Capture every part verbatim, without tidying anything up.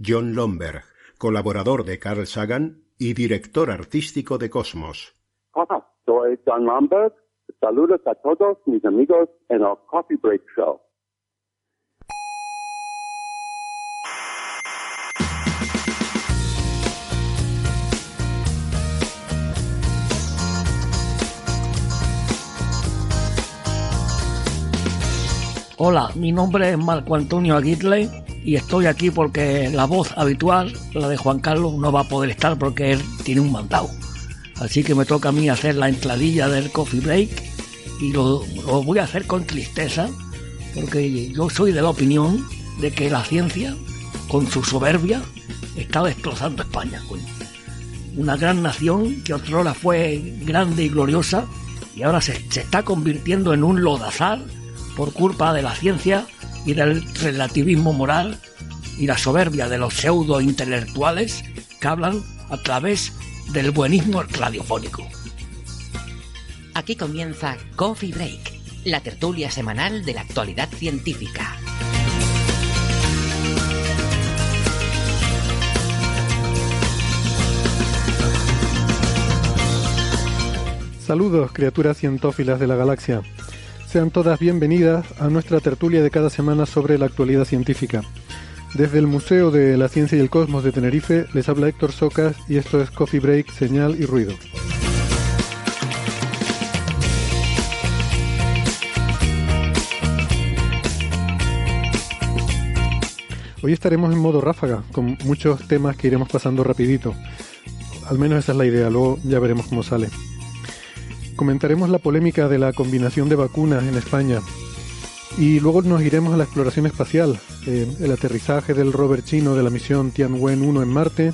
John Lomberg, colaborador de Carl Sagan y director artístico de Cosmos. Hola, soy John Lomberg. Saludos a todos mis amigos en el Coffee Break Show. Hola, mi nombre es Marco Antonio Aguirre y estoy aquí porque la voz habitual, la de Juan Carlos, no va a poder estar porque él tiene un mandado. Así que me toca a mí hacer la entradilla del Coffee Break y lo, lo voy a hacer con tristeza porque yo soy de la opinión de que la ciencia, con su soberbia, está destrozando España. Coño. Una gran nación que otrora fue grande y gloriosa y ahora se, se está convirtiendo en un lodazal por culpa de la ciencia y del relativismo moral y la soberbia de los pseudo intelectuales que hablan a través del buenismo radiofónico. Aquí comienza Coffee Break, la tertulia semanal de la actualidad científica. Saludos, criaturas cientófilas de la galaxia. Sean todas bienvenidas a nuestra tertulia de cada semana sobre la actualidad científica. Desde el Museo de la Ciencia y el Cosmos de Tenerife les habla Héctor Socas y esto es Coffee Break, Señal y Ruido. Hoy estaremos en modo ráfaga, con muchos temas que iremos pasando rapidito. Al menos esa es la idea, luego ya veremos cómo sale. Comentaremos la polémica de la combinación de vacunas en España y luego nos iremos a la exploración espacial, eh, el aterrizaje del rover chino de la misión Tianwen uno en Marte,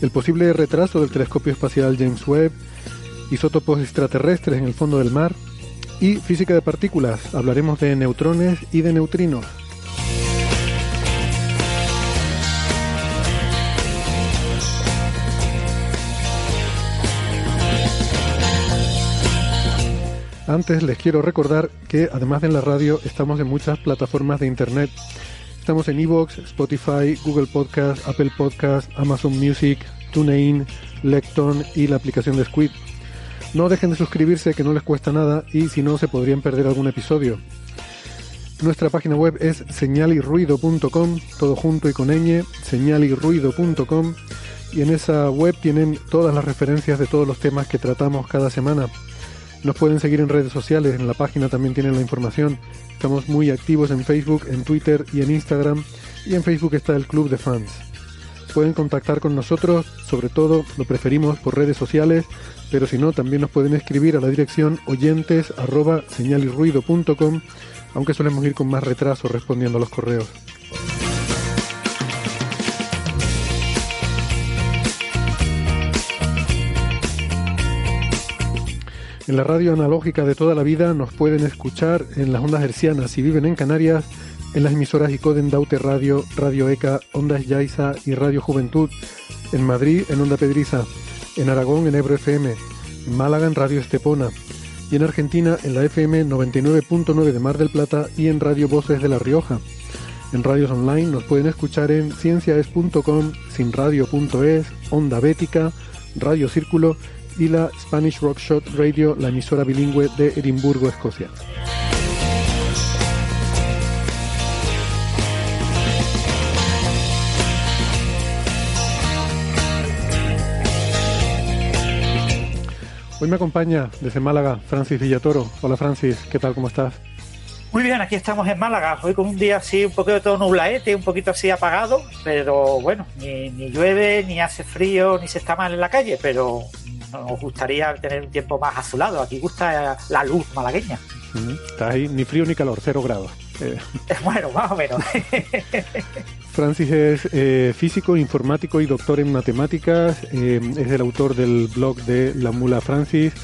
el posible retraso del telescopio espacial James Webb, isótopos extraterrestres en el fondo del mar y física de partículas. Hablaremos de neutrones y de neutrinos. Antes les quiero recordar que además de en la radio estamos en muchas plataformas de internet. Estamos en iVoox, Spotify, Google Podcast, Apple Podcast, Amazon Music, TuneIn, Lecton y la aplicación de Squid. No dejen de suscribirse, que no les cuesta nada y si no se podrían perder algún episodio. Nuestra página web es señal y ruido punto com, todo junto y con ñ, señal y ruido punto com, y en esa web tienen todas las referencias de todos los temas que tratamos cada semana. Nos pueden seguir en redes sociales, en la página también tienen la información. Estamos muy activos en Facebook, en Twitter y en Instagram. Y en Facebook está el Club de Fans. Pueden contactar con nosotros, sobre todo lo preferimos por redes sociales, pero si no, también nos pueden escribir a la dirección oyentes arroba señal y ruido punto com, aunque solemos ir con más retraso respondiendo a los correos. En la radio analógica de toda la vida nos pueden escuchar en las ondas hercianas si viven en Canarias, en las emisoras Icoden, Daute Radio, Radio ECA, Ondas Yaiza y Radio Juventud, en Madrid en Onda Pedriza, en Aragón en Ebro F M, en Málaga en Radio Estepona y en Argentina en la F M noventa y nueve punto nueve de Mar del Plata y en Radio Voces de La Rioja. En radios online nos pueden escuchar en ciencia es punto com, sinradio punto es, Onda Bética, Radio Círculo y la Spanish Rock Shot Radio, la emisora bilingüe de Edimburgo, Escocia. Hoy me acompaña desde Málaga Francis Villatoro. Hola Francis, ¿qué tal? ¿Cómo estás? Muy bien, aquí estamos en Málaga, hoy con un día así un poquito todo nublaete, un poquito así apagado, pero bueno, ni, ni llueve, ni hace frío, ni se está mal en la calle, pero nos gustaría tener un tiempo más azulado, aquí gusta la luz malagueña. Mm, está ahí, ni frío ni calor, cero grados. Eh. Bueno, más o menos. Francis es eh, físico, informático y doctor en matemáticas. Eh, es el autor del blog de La Mula Francis,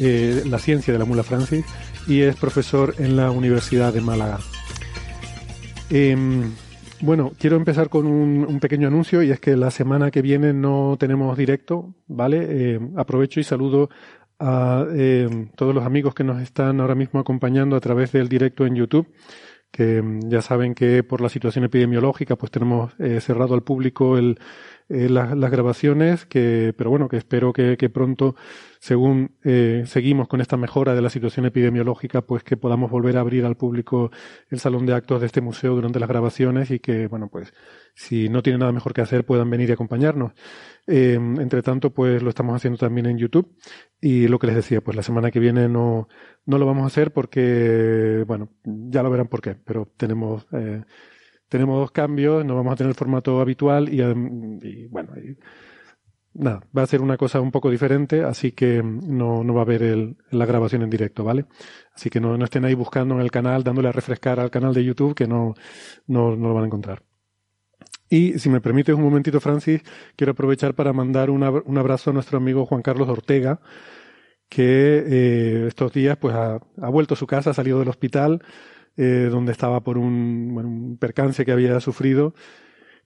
eh, La Ciencia de la Mula Francis, y es profesor en la Universidad de Málaga. Eh, Bueno, quiero empezar con un, un pequeño anuncio, y es que la semana que viene no tenemos directo, ¿vale? Eh, aprovecho y saludo a eh, todos los amigos que nos están ahora mismo acompañando a través del directo en YouTube, que ya saben que por la situación epidemiológica pues tenemos eh, cerrado al público el, eh, las, las grabaciones, que, pero bueno, que espero que, que pronto, según eh, seguimos con esta mejora de la situación epidemiológica, pues que podamos volver a abrir al público el salón de actos de este museo durante las grabaciones, y que, bueno, pues si no tienen nada mejor que hacer puedan venir y acompañarnos. Eh, entre tanto, pues lo estamos haciendo también en YouTube, y lo que les decía, pues la semana que viene no, no lo vamos a hacer porque, bueno, ya lo verán por qué, pero tenemos... Eh, Tenemos dos cambios, no vamos a tener el formato habitual y, y bueno, y, nada, va a ser una cosa un poco diferente, así que no, no va a haber el, la grabación en directo, ¿vale? Así que no, no estén ahí buscando en el canal, dándole a refrescar al canal de YouTube, que no, no, no lo van a encontrar. Y si me permites un momentito, Francis, quiero aprovechar para mandar una, un abrazo a nuestro amigo Juan Carlos Ortega, que eh, estos días pues ha, ha vuelto a su casa, ha salido del hospital, Eh, donde estaba por un, bueno, un percance que había sufrido,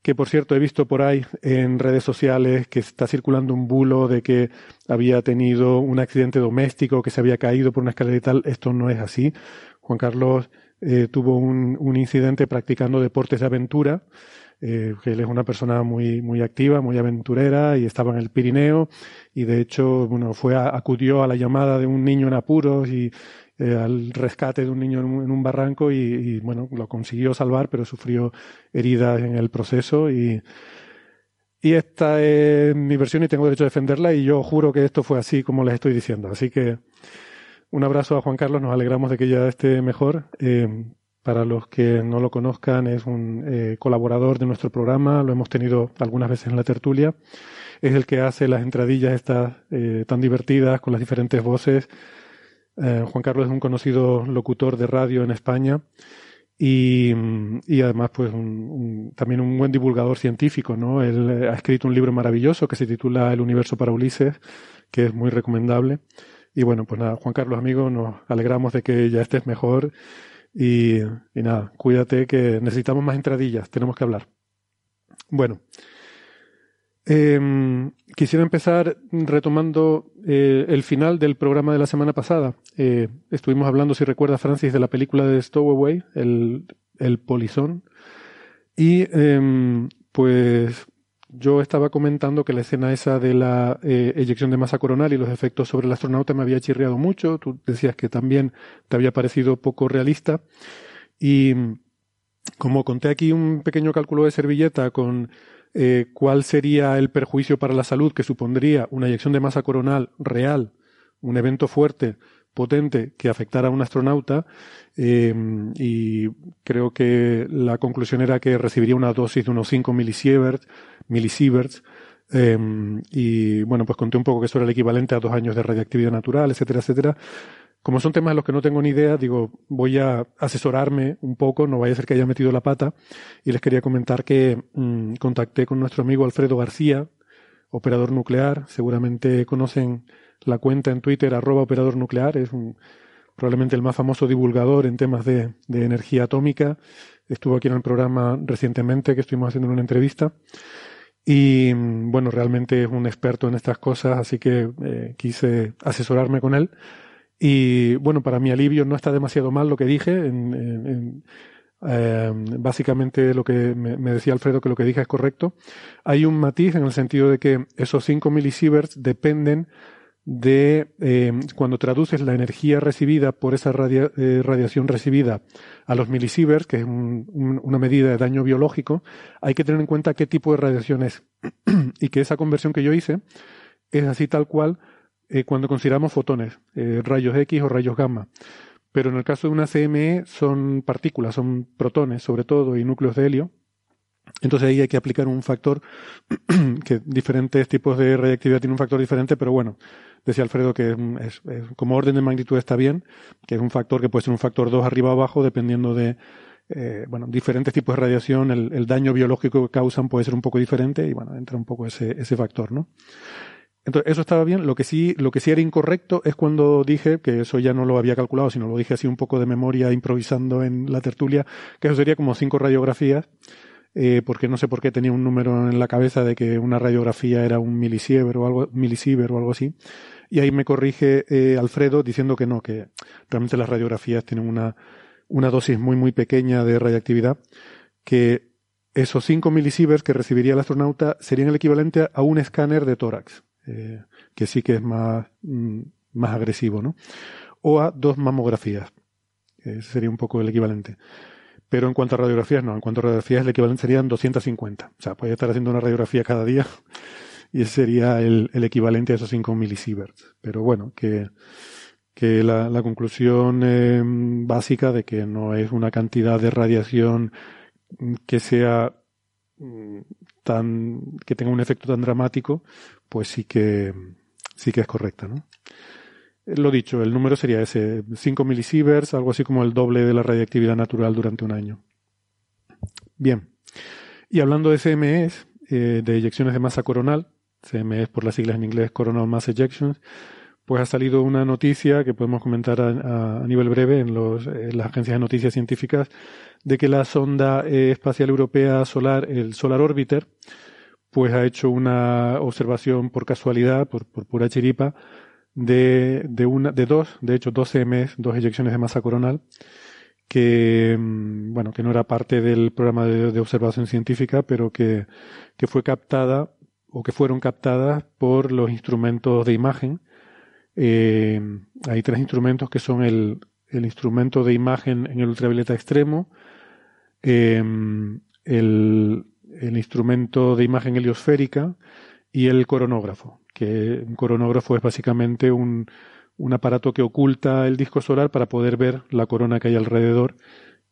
que por cierto he visto por ahí en redes sociales que está circulando un bulo de que había tenido un accidente doméstico, que se había caído por una escalera y tal. Esto no es así. Juan Carlos eh, tuvo un, un incidente practicando deportes de aventura, eh, que él es una persona muy, muy activa, muy aventurera, y estaba en el Pirineo, y de hecho, bueno, fue a, acudió a la llamada de un niño en apuros y Eh, al rescate de un niño en un, en un barranco y, y, bueno, lo consiguió salvar, pero sufrió heridas en el proceso. Y, y esta es mi versión y tengo derecho a defenderla, y yo juro que esto fue así como les estoy diciendo. Así que un abrazo a Juan Carlos, nos alegramos de que ya esté mejor. Eh, para los que no lo conozcan, es un eh, colaborador de nuestro programa, lo hemos tenido algunas veces en la tertulia. Es el que hace las entradillas estas eh, tan divertidas con las diferentes voces. Eh, Juan Carlos es un conocido locutor de radio en España y, y además pues un, un, también un buen divulgador científico, ¿no? Él ha escrito un libro maravilloso que se titula El universo para Ulises, que es muy recomendable. Y bueno, pues nada, Juan Carlos, amigo, nos alegramos de que ya estés mejor y, y nada, cuídate, que necesitamos más entradillas, tenemos que hablar. Bueno, Eh, quisiera empezar retomando eh, el final del programa de la semana pasada. Eh, estuvimos hablando, si recuerdas, Francis, de la película de Stowaway, el, el polizón. Y eh, pues yo estaba comentando que la escena esa de la eh, eyección de masa coronal y los efectos sobre el astronauta me había chirriado mucho. Tú decías que también te había parecido poco realista. Y como conté aquí un pequeño cálculo de servilleta con... Eh, cuál sería el perjuicio para la salud que supondría una eyección de masa coronal real, un evento fuerte, potente, que afectara a un astronauta, eh, y creo que la conclusión era que recibiría una dosis de unos cinco milisieverts, milisieverts eh, y bueno, pues conté un poco que eso era el equivalente a dos años de radiactividad natural, etcétera, etcétera. Como son temas de los que no tengo ni idea, digo, voy a asesorarme un poco, no vaya a ser que haya metido la pata, y les quería comentar que mmm, contacté con nuestro amigo Alfredo García, operador nuclear. Seguramente conocen la cuenta en Twitter, arroba operador nuclear, es un, probablemente el más famoso divulgador en temas de, de energía atómica. Estuvo aquí en el programa recientemente, que estuvimos haciendo una entrevista. Y bueno, realmente es un experto en estas cosas, así que eh, quise asesorarme con él. Y bueno, para mi alivio no está demasiado mal lo que dije. En, en, en, eh, básicamente lo que me, me decía Alfredo, que lo que dije es correcto. Hay un matiz en el sentido de que esos cinco milisieverts dependen de eh, cuando traduces la energía recibida por esa radia, eh, radiación recibida a los milisieverts, que es un, un, una medida de daño biológico, hay que tener en cuenta qué tipo de radiación es. Y que esa conversión que yo hice es así tal cual, Eh, cuando consideramos fotones, eh, rayos X o rayos gamma. Pero en el caso de una C M E son partículas, son protones sobre todo y núcleos de helio. Entonces ahí hay que aplicar un factor que diferentes tipos de radiactividad tienen un factor diferente, pero bueno, decía Alfredo que es, es, como orden de magnitud está bien, que es un factor que puede ser un factor dos arriba o abajo, dependiendo de eh, bueno, diferentes tipos de radiación, el, el daño biológico que causan puede ser un poco diferente, y bueno, entra un poco ese, ese factor, ¿no? Entonces, eso estaba bien. Lo que sí, lo que sí era incorrecto es cuando dije, que eso ya no lo había calculado, sino lo dije así un poco de memoria, improvisando en la tertulia, que eso sería como cinco radiografías, eh, porque no sé por qué tenía un número en la cabeza de que una radiografía era un milisievert o algo, milisievert o algo así. Y ahí me corrige eh, Alfredo diciendo que no, que realmente las radiografías tienen una, una dosis muy, muy pequeña de radiactividad, que esos cinco milisieverts que recibiría el astronauta serían el equivalente a un escáner de tórax. Eh, que sí que es más, mm, más agresivo, ¿no? O a dos mamografías. Ese sería un poco el equivalente. Pero en cuanto a radiografías, no. En cuanto a radiografías, el equivalente serían doscientas cincuenta. O sea, podría estar haciendo una radiografía cada día y ese sería el, el equivalente a esos cinco milisieverts. Pero bueno, que, que la, la conclusión eh, básica de que no es una cantidad de radiación que sea tan, que tenga un efecto tan dramático, pues sí que sí que es correcta, ¿no? Lo dicho, el número sería ese, cinco milisieverts, algo así como el doble de la radiactividad natural durante un año. Bien. Y hablando de C M S, eh, de eyecciones de masa coronal, C M S por las siglas en inglés, Coronal Mass Ejections, pues ha salido una noticia que podemos comentar a, a, a nivel breve en, los, en las agencias de noticias científicas, de que la sonda eh, espacial europea solar, el Solar Orbiter, pues ha hecho una observación por casualidad, por, por pura chiripa, de, de una, de dos, de hecho, dos C M S, dos eyecciones de masa coronal, que, bueno, que no era parte del programa de, de observación científica, pero que, que fue captada, o que fueron captadas por los instrumentos de imagen. Eh, hay tres instrumentos que son el, el instrumento de imagen en el ultravioleta extremo, eh, el, el instrumento de imagen heliosférica y el coronógrafo, que un coronógrafo es básicamente un, un aparato que oculta el disco solar para poder ver la corona que hay alrededor,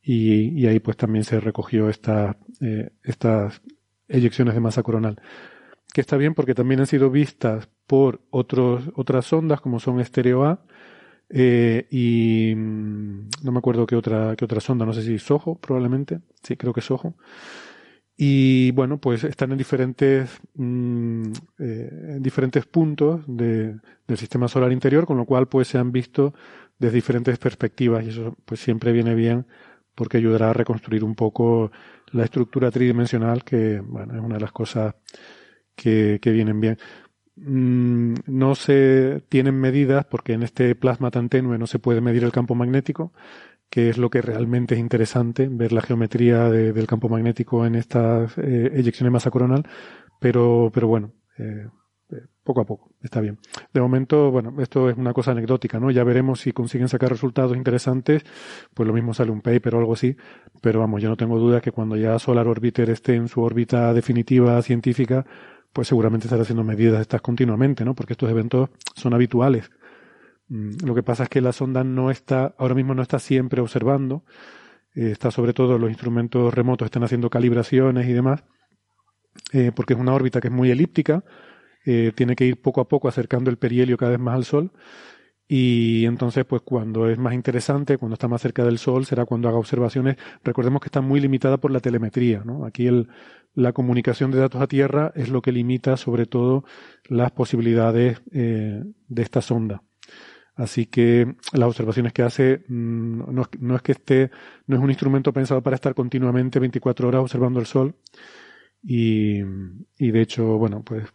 y, y ahí pues también se recogió esta, eh, estas eyecciones de masa coronal, que está bien porque también han sido vistas por otros, otras sondas como son Stereo A eh, y no me acuerdo qué otra, qué otra sonda, no sé si SOHO probablemente, sí, creo que SOHO. Y bueno, pues están en diferentes, mmm, eh, en diferentes puntos de, del sistema solar interior, con lo cual pues se han visto desde diferentes perspectivas, y eso pues siempre viene bien porque ayudará a reconstruir un poco la estructura tridimensional, que bueno, es una de las cosas que, que vienen bien. Mm, no se tienen medidas porque en este plasma tan tenue no se puede medir el campo magnético, que es lo que realmente es interesante, ver la geometría de, del campo magnético en estas eh, eyecciones de masa coronal, pero, pero bueno, eh, poco a poco, está bien. De momento, bueno, esto es una cosa anecdótica, ¿no? Ya veremos si consiguen sacar resultados interesantes, pues lo mismo sale un paper o algo así, pero vamos, yo no tengo duda que cuando ya Solar Orbiter esté en su órbita definitiva científica, pues seguramente estará haciendo medidas estas continuamente, ¿no? Porque estos eventos son habituales. Lo que pasa es que la sonda no está, ahora mismo no está siempre observando, eh, está sobre todo los instrumentos remotos, están haciendo calibraciones y demás, eh, porque es una órbita que es muy elíptica, eh, tiene que ir poco a poco acercando el perihelio cada vez más al Sol, y entonces pues cuando es más interesante, cuando está más cerca del Sol, será cuando haga observaciones. Recordemos que está muy limitada por la telemetría, ¿no? Aquí el, la comunicación de datos a Tierra es lo que limita sobre todo las posibilidades eh, de esta sonda. Así que las observaciones que hace no, no es que esté, no es un instrumento pensado para estar continuamente veinticuatro horas observando el Sol, y, y de hecho, bueno, pues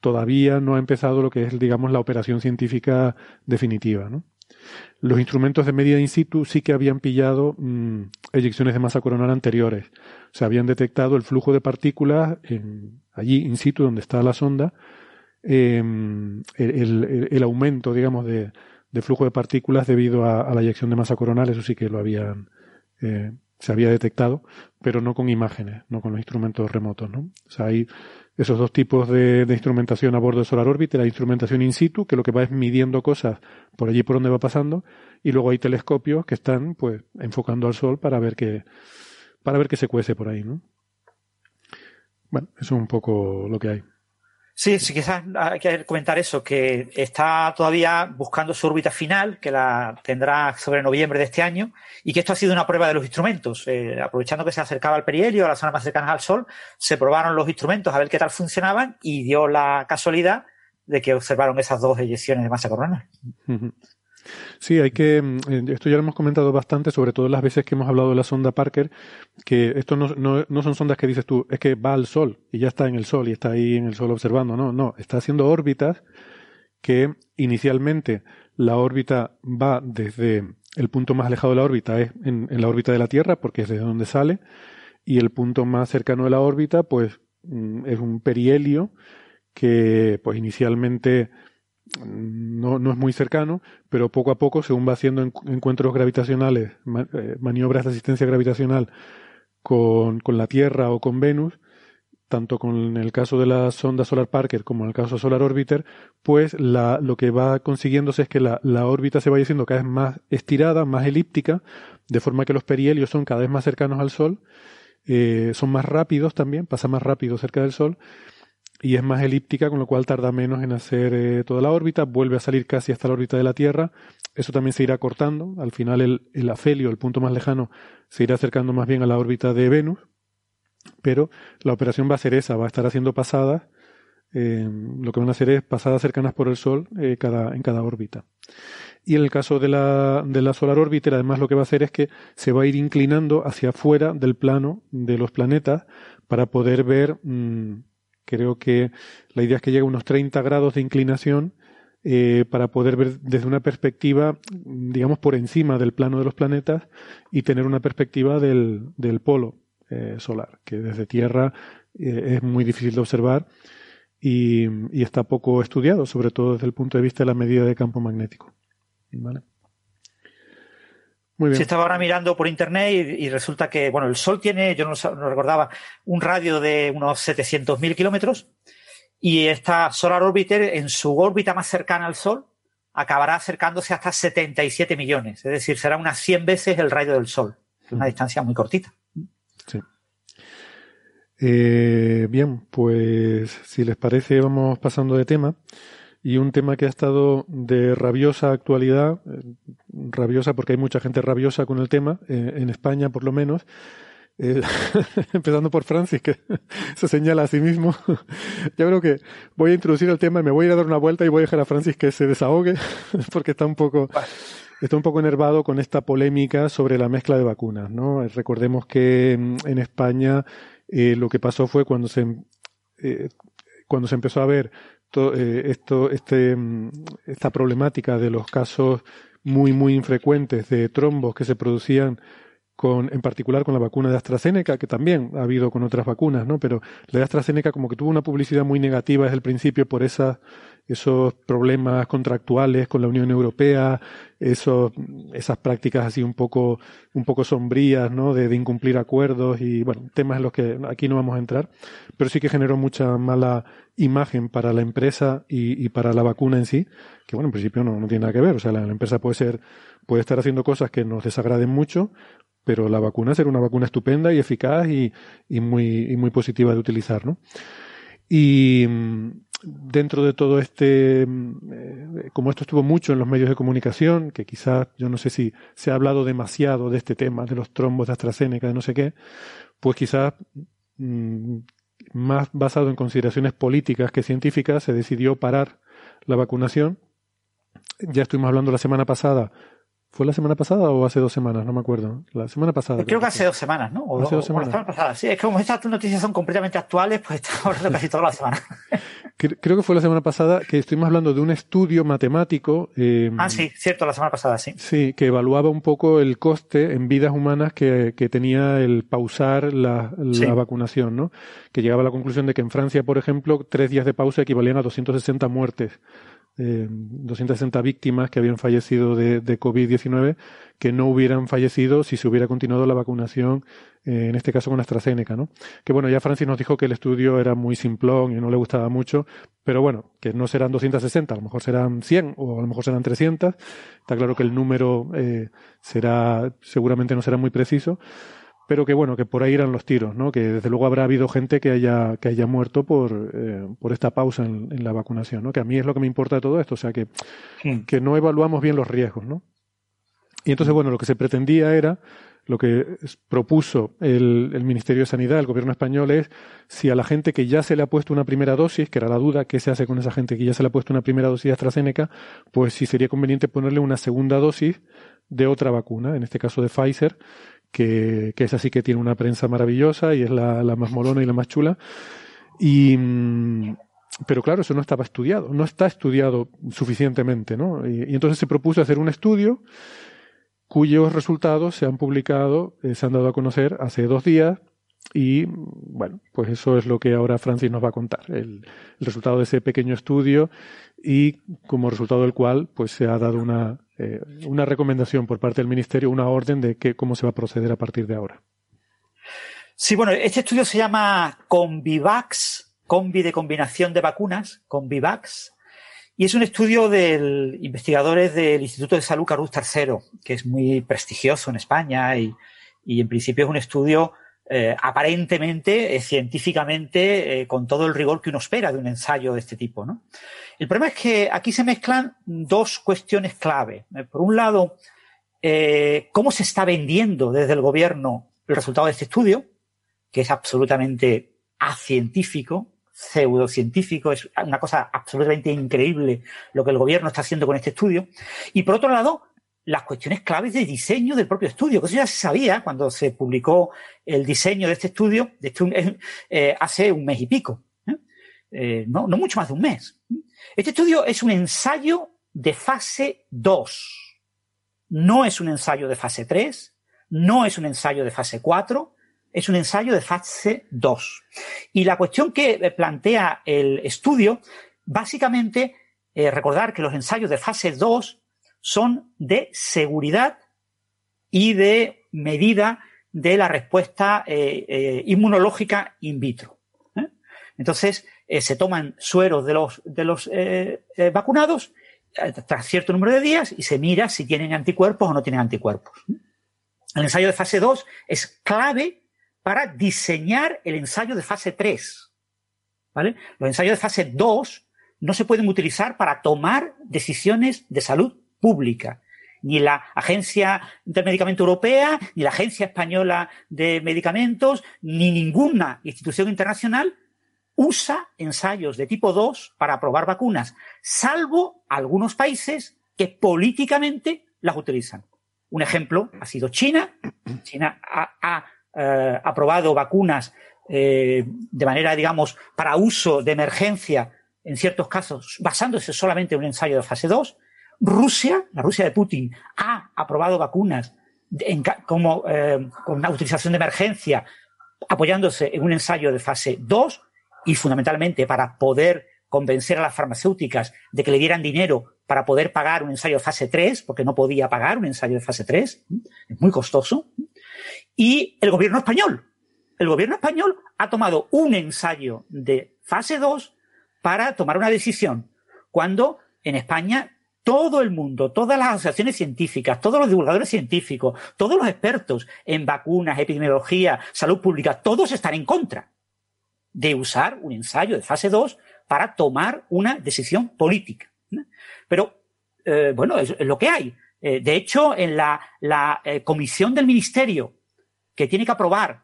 todavía no ha empezado lo que es, digamos, la operación científica definitiva, ¿no? Los instrumentos de medida in situ sí que habían pillado mmm, eyecciones de masa coronal anteriores. O sea, habían detectado el flujo de partículas en, allí in situ donde está la sonda. Eh, el, el, el aumento, digamos, de, de flujo de partículas debido a, a la eyección de masa coronal, eso sí que lo habían eh, se había detectado, pero no con imágenes, no con los instrumentos remotos, ¿no? O sea, hay esos dos tipos de, de instrumentación a bordo de Solar Orbiter. Hay instrumentación in situ, que lo que va es midiendo cosas por allí por donde va pasando, y luego hay telescopios que están pues enfocando al Sol para ver que para ver qué se cuece por ahí, ¿no? Bueno, eso es un poco lo que hay. Sí, sí, quizás hay que comentar eso, que está todavía buscando su órbita final, que la tendrá sobre noviembre de este año, y que esto ha sido una prueba de los instrumentos. Eh, aprovechando que se acercaba al perihelio, a las zonas más cercanas al Sol, se probaron los instrumentos a ver qué tal funcionaban y dio la casualidad de que observaron esas dos eyecciones de masa coronal. Uh-huh. Sí, hay que. Esto ya lo hemos comentado bastante, sobre todo las veces que hemos hablado de la sonda Parker, que esto no, no, no son sondas que dices tú, es que va al Sol y ya está en el Sol y está ahí en el Sol observando. No, no, está haciendo órbitas que inicialmente la órbita va desde el punto más alejado de la órbita, es en, en la órbita de la Tierra, porque es de donde sale, y el punto más cercano de la órbita, pues es un perihelio que, pues inicialmente. No, no es muy cercano, pero poco a poco, según va haciendo encuentros gravitacionales, maniobras de asistencia gravitacional con, con la Tierra o con Venus, tanto con el caso de la sonda Solar Parker como en el caso Solar Orbiter, pues la, lo que va consiguiéndose es que la, la órbita se vaya haciendo cada vez más estirada, más elíptica, de forma que los perihelios son cada vez más cercanos al Sol, eh, son más rápidos también, pasa más rápido cerca del Sol, y es más elíptica, con lo cual tarda menos en hacer eh, toda la órbita, vuelve a salir casi hasta la órbita de la Tierra. Eso también se irá cortando. Al final el, el afelio, el punto más lejano, se irá acercando más bien a la órbita de Venus. Pero la operación va a ser esa, va a estar haciendo pasadas. Eh, lo que van a hacer es pasadas cercanas por el Sol eh, cada, en cada órbita. Y en el caso de la, de la Solar Orbiter, además lo que va a hacer es que se va a ir inclinando hacia afuera del plano de los planetas para poder ver... Mmm, Creo que la idea es que llegue a unos treinta grados de inclinación eh, para poder ver desde una perspectiva, digamos, por encima del plano de los planetas y tener una perspectiva del, del polo eh, solar, que desde Tierra eh, es muy difícil de observar y, y está poco estudiado, sobre todo desde el punto de vista de la medida de campo magnético. ¿Vale? Muy bien. Se estaba ahora mirando por internet y, y resulta que, bueno, el Sol tiene, yo no lo recordaba, un radio de unos setecientos mil kilómetros y esta Solar Orbiter, en su órbita más cercana al Sol, acabará acercándose hasta setenta y siete millones. Es decir, será unas cien veces el radio del Sol. Es una distancia muy cortita. Sí. Eh, bien, pues si les parece vamos pasando de tema. Y un tema que ha estado de rabiosa actualidad, eh, rabiosa porque hay mucha gente rabiosa con el tema, eh, en España por lo menos, eh, empezando por Francis, que se señala a sí mismo. Yo creo que voy a introducir el tema, me voy a ir a dar una vuelta y voy a dejar a Francis que se desahogue, porque está un poco, está un poco enervado con esta polémica sobre la mezcla de vacunas, ¿no? Recordemos que en España eh, lo que pasó fue cuando se, eh, cuando se empezó a ver Esto, este, esta problemática de los casos muy, muy infrecuentes de trombos que se producían con, en particular con la vacuna de AstraZeneca, que también ha habido con otras vacunas, ¿no? Pero la de AstraZeneca como que tuvo una publicidad muy negativa desde el principio por esas, esos problemas contractuales con la Unión Europea, esos, esas prácticas así un poco, un poco sombrías, ¿no? De, de incumplir acuerdos y, bueno, temas en los que aquí no vamos a entrar, pero sí que generó mucha mala imagen para la empresa y, y para la vacuna en sí, que, bueno, en principio no, no tiene nada que ver. O sea, la, la empresa puede ser, puede estar haciendo cosas que nos desagraden mucho, pero la vacuna será una vacuna estupenda y eficaz y, y, muy, y muy positiva de utilizar, ¿no? Y dentro de todo este, como esto estuvo mucho en los medios de comunicación, que quizás, yo no sé si se ha hablado demasiado de este tema, de los trombos de AstraZeneca, de no sé qué, pues quizás más basado en consideraciones políticas que científicas, se decidió parar la vacunación. Ya estuvimos hablando la semana pasada. ¿Fue la semana pasada o hace dos semanas? No me acuerdo. La semana pasada. Creo, creo que hace dos semanas, ¿no? O hace dos semanas. O la semana pasada. Sí, es que como estas noticias son completamente actuales, pues estamos hablando casi toda la semana. Creo que fue la semana pasada que estuvimos hablando de un estudio matemático. Eh, ah, sí, cierto, la semana pasada, sí. Sí, que evaluaba un poco el coste en vidas humanas que, que tenía el pausar la, la sí. vacunación, ¿no? Que llegaba a la conclusión de que en Francia, por ejemplo, tres días de pausa equivalían a doscientas sesenta muertes. Eh, doscientas sesenta víctimas que habían fallecido de, de COVID diecinueve que no hubieran fallecido si se hubiera continuado la vacunación, eh, en este caso con AstraZeneca, ¿no? Que bueno, ya Francis nos dijo que el estudio era muy simplón y no le gustaba mucho, pero bueno, que no serán doscientas sesenta, a lo mejor serán cien o a lo mejor serán trescientas. Está claro que el número eh, será, seguramente no será muy preciso, Pero que bueno, que por ahí irán los tiros, ¿no? Que desde luego habrá habido gente que haya que haya muerto por eh, por esta pausa en, en la vacunación, ¿no? Que a mí es lo que me importa de todo esto, o sea que, sí. que no evaluamos bien los riesgos, ¿no? Y entonces, bueno, lo que se pretendía era, lo que propuso el, el Ministerio de Sanidad, el gobierno español, es si a la gente que ya se le ha puesto una primera dosis, que era la duda, ¿qué se hace con esa gente que ya se le ha puesto una primera dosis de AstraZeneca? Pues si sería conveniente ponerle una segunda dosis de otra vacuna, en este caso de Pfizer, que, que esa sí que tiene una prensa maravillosa y es la, la más molona y la más chula. Y, pero claro, eso no estaba estudiado, no está estudiado suficientemente, ¿no? Y, y entonces se propuso hacer un estudio cuyos resultados se han publicado, eh, se han dado a conocer hace dos días y, bueno, pues eso es lo que ahora Francis nos va a contar, el, el resultado de ese pequeño estudio y como resultado del cual pues se ha dado una... Eh, una recomendación por parte del Ministerio, una orden de que, cómo se va a proceder a partir de ahora. Sí, bueno, este estudio se llama COMBIVACS, combi de combinación de vacunas, COMBIVACS, y es un estudio de investigadores del Instituto de Salud Carlos tercero, que es muy prestigioso en España y, y en principio es un estudio eh, aparentemente, eh, científicamente, eh, con todo el rigor que uno espera de un ensayo de este tipo, ¿no? El problema es que aquí se mezclan dos cuestiones clave. Por un lado, eh, cómo se está vendiendo desde el gobierno el resultado de este estudio, que es absolutamente acientífico, pseudocientífico, es una cosa absolutamente increíble lo que el gobierno está haciendo con este estudio. Y por otro lado, las cuestiones claves de diseño del propio estudio, que eso ya se sabía cuando se publicó el diseño de este estudio de este, eh, hace un mes y pico, ¿eh? Eh, no, no mucho más de un mes. Este estudio es un ensayo de fase dos, no es un ensayo de fase tres, no es un ensayo de fase cuatro, es un ensayo de fase dos. Y la cuestión que plantea el estudio, básicamente, eh, recordar que los ensayos de fase dos son de seguridad y de medida de la respuesta eh, eh, inmunológica in vitro. ¿eh? Entonces, Eh, se toman sueros de los, de los eh, eh, vacunados eh, tras cierto número de días y se mira si tienen anticuerpos o no tienen anticuerpos. El ensayo de fase dos es clave para diseñar el ensayo de fase tres, ¿vale? Los ensayos de fase dos no se pueden utilizar para tomar decisiones de salud pública. Ni la Agencia del Medicamento Europea, ni la Agencia Española de Medicamentos, ni ninguna institución internacional usa ensayos de tipo dos para aprobar vacunas, salvo algunos países que políticamente las utilizan. Un ejemplo ha sido China. China ha, ha eh, aprobado vacunas eh, de manera, digamos, para uso de emergencia, en ciertos casos, basándose solamente en un ensayo de fase dos. Rusia, la Rusia de Putin, ha aprobado vacunas en, como, eh, con una utilización de emergencia apoyándose en un ensayo de fase dos, y fundamentalmente para poder convencer a las farmacéuticas de que le dieran dinero para poder pagar un ensayo de fase tres, porque no podía pagar un ensayo de fase tres, es muy costoso. Y el gobierno español, el gobierno español ha tomado un ensayo de fase dos para tomar una decisión, cuando en España todo el mundo, todas las asociaciones científicas, todos los divulgadores científicos, todos los expertos en vacunas, epidemiología, salud pública, todos están en contra de usar un ensayo de fase dos para tomar una decisión política. Pero, eh, bueno, es lo que hay. Eh, de hecho, en la, la eh, comisión del ministerio que tiene que aprobar,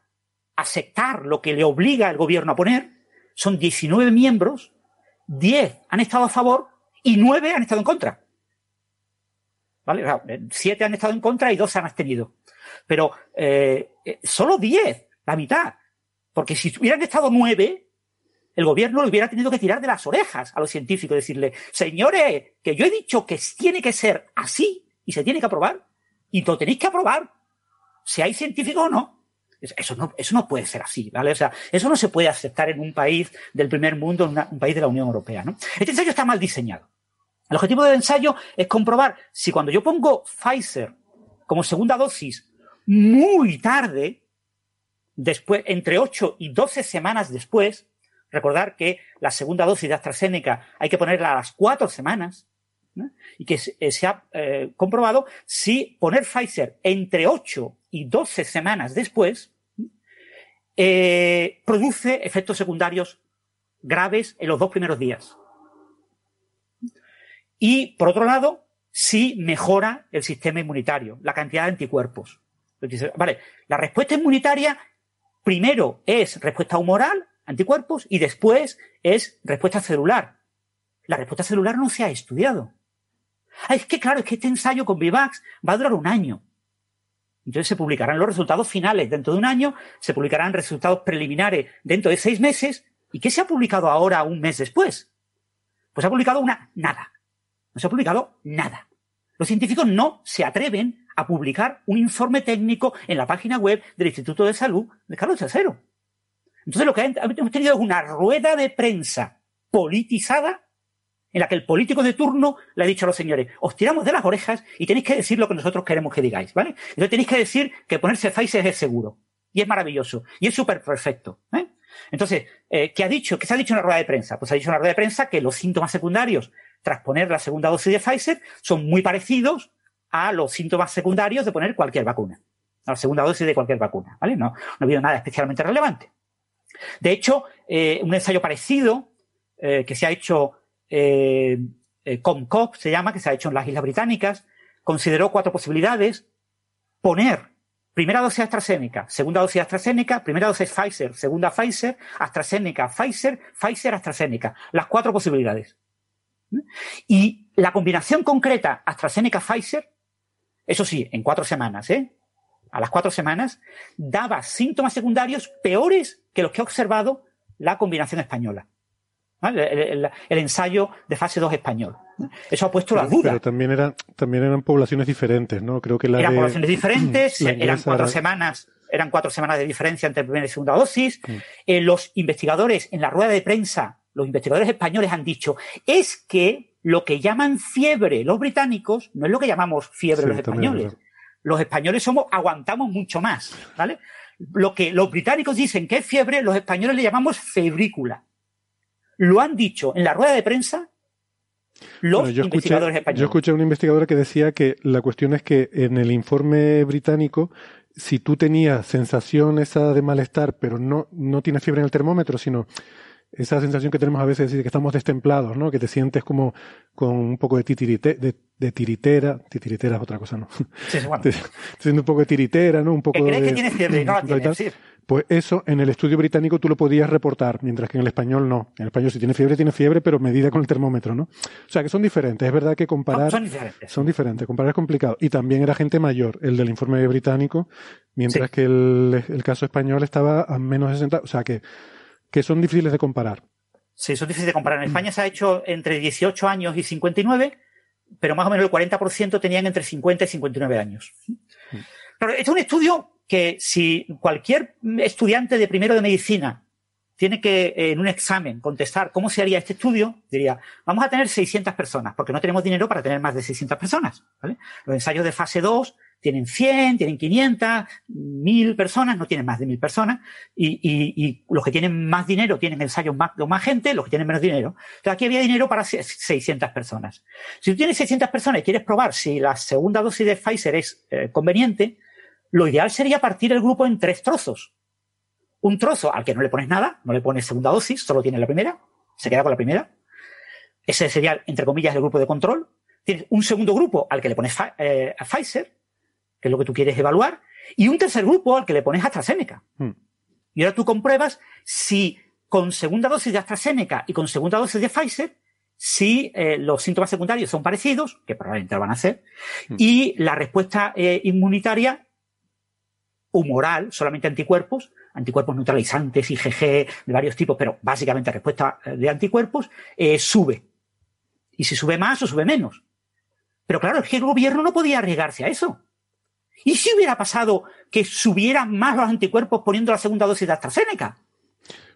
aceptar lo que le obliga el gobierno a poner, son diecinueve miembros, diez han estado a favor y nueve han estado en contra. ¿Vale? O sea, siete han estado en contra y dos se han abstenido. Pero eh, solo diez, la mitad. Porque si hubieran estado nueve, el gobierno le hubiera tenido que tirar de las orejas a los científicos y decirle, señores, que yo he dicho que tiene que ser así y se tiene que aprobar y lo tenéis que aprobar, si hay científicos o no. Eso no, eso no puede ser así, ¿vale? O sea, eso no se puede aceptar en un país del primer mundo, en una, un país de la Unión Europea, ¿no? Este ensayo está mal diseñado. El objetivo del ensayo es comprobar si cuando yo pongo Pfizer como segunda dosis muy tarde, después, entre ocho y doce semanas después, recordar que la segunda dosis de AstraZeneca hay que ponerla a las cuatro semanas, ¿no? Y que se, se ha eh, comprobado si poner Pfizer entre ocho y doce semanas después eh, produce efectos secundarios graves en los dos primeros días. Y, por otro lado, sí mejora el sistema inmunitario, la cantidad de anticuerpos. Entonces, vale, la respuesta inmunitaria primero es respuesta humoral, anticuerpos, y después es respuesta celular. La respuesta celular no se ha estudiado. Ah, es que claro, es que este ensayo con COMBIVACS va a durar un año. Entonces se publicarán los resultados finales dentro de un año, se publicarán resultados preliminares dentro de seis meses. ¿Y qué se ha publicado ahora un mes después? Pues se ha publicado una nada. No se ha publicado nada. Los científicos no se atreven a publicar un informe técnico en la página web del Instituto de Salud de Carlos tercero. Entonces lo que hemos tenido es una rueda de prensa politizada en la que el político de turno le ha dicho a los señores, os tiramos de las orejas y tenéis que decir lo que nosotros queremos que digáis, ¿vale? Entonces tenéis que decir que ponerse Pfizer es seguro y es maravilloso y es súper perfecto, ¿eh? Entonces, eh, ¿qué ha dicho? ¿Qué se ha dicho en la rueda de prensa? Pues se ha dicho en la rueda de prensa que los síntomas secundarios tras poner la segunda dosis de Pfizer son muy parecidos a los síntomas secundarios de poner cualquier vacuna, a la segunda dosis de cualquier vacuna, ¿vale? No, no ha habido nada especialmente relevante. De hecho, eh, un ensayo parecido eh, que se ha hecho, eh, eh, COMCOP se llama, que se ha hecho en las Islas Británicas, consideró cuatro posibilidades: poner primera dosis AstraZeneca, segunda dosis AstraZeneca, primera dosis Pfizer, segunda Pfizer, AstraZeneca, Pfizer, Pfizer, AstraZeneca. Las cuatro posibilidades. Y la combinación concreta AstraZeneca-Pfizer, eso sí, en cuatro semanas, ¿eh? A las cuatro semanas, daba síntomas secundarios peores que los que ha observado la combinación española, ¿vale? El, el, el ensayo de fase dos español. Eso ha puesto la duda. Pero también, era, también eran poblaciones diferentes, ¿no? Creo que la eran de, poblaciones diferentes, eran cuatro, era... semanas, eran cuatro semanas de diferencia entre primera y segunda dosis. Mm. Eh, los investigadores en la rueda de prensa, los investigadores españoles han dicho, es que lo que llaman fiebre los británicos no es lo que llamamos fiebre sí, los españoles. También, los españoles somos, aguantamos mucho más, ¿vale? Lo que los británicos dicen que es fiebre, los españoles le llamamos febrícula. Lo han dicho en la rueda de prensa los bueno, yo investigadores escuché, españoles. Yo escuché a una investigadora que decía que la cuestión es que en el informe británico, si tú tenías sensación esa de malestar, pero no, no tienes fiebre en el termómetro, sino esa sensación que tenemos a veces de que estamos destemplados, ¿no? Que te sientes como con un poco de titirite, de, de tiritera. Titiritera es otra cosa, ¿no? Sí, bueno. Te, te sientes un poco de tiritera, ¿no? Un poco ¿Crees de, que tienes fiebre? No la tienes, sí. Pues eso, en el estudio británico tú lo podías reportar, mientras que en el español no. En el español si tiene fiebre, tiene fiebre, pero medida con el termómetro, ¿no? O sea, que son diferentes. Es verdad que comparar... No, son diferentes. Son diferentes. Comparar es complicado. Y también era gente mayor, el del informe británico, mientras sí. que el, el caso español estaba a menos de sesenta. O sea, que... que son difíciles de comparar. Sí, son difíciles de comparar. En España se ha hecho entre dieciocho años y cincuenta y nueve, pero más o menos el cuarenta por ciento tenían entre cincuenta y cincuenta y nueve años. Pero este es un estudio que si cualquier estudiante de primero de medicina tiene que en un examen contestar cómo se haría este estudio, diría, vamos a tener seiscientas personas, porque no tenemos dinero para tener más de seiscientas personas, ¿vale? Los ensayos de fase dos tienen cien, tienen quinientas, mil personas, no tienen más de mil personas, y, y, y los que tienen más dinero tienen ensayos más, con más gente, los que tienen menos dinero. Entonces aquí había dinero para seiscientas personas. Si tú tienes seiscientas personas y quieres probar si la segunda dosis de Pfizer es eh, conveniente, lo ideal sería partir el grupo en tres trozos. Un trozo al que no le pones nada, no le pones segunda dosis, solo tiene la primera, se queda con la primera. Ese sería, entre comillas, el grupo de control. Tienes un segundo grupo al que le pones eh, a Pfizer, que es lo que tú quieres evaluar, y un tercer grupo al que le pones AstraZeneca. Mm. Y ahora tú compruebas si con segunda dosis de AstraZeneca y con segunda dosis de Pfizer, si eh, los síntomas secundarios son parecidos, que probablemente lo van a hacer, mm. y la respuesta eh, inmunitaria humoral, solamente anticuerpos, anticuerpos neutralizantes, I G G, de varios tipos, pero básicamente respuesta de anticuerpos, eh, sube. Y si sube más o sube menos. Pero claro, es que el gobierno no podía arriesgarse a eso. ¿Y si hubiera pasado que subieran más los anticuerpos poniendo la segunda dosis de AstraZeneca?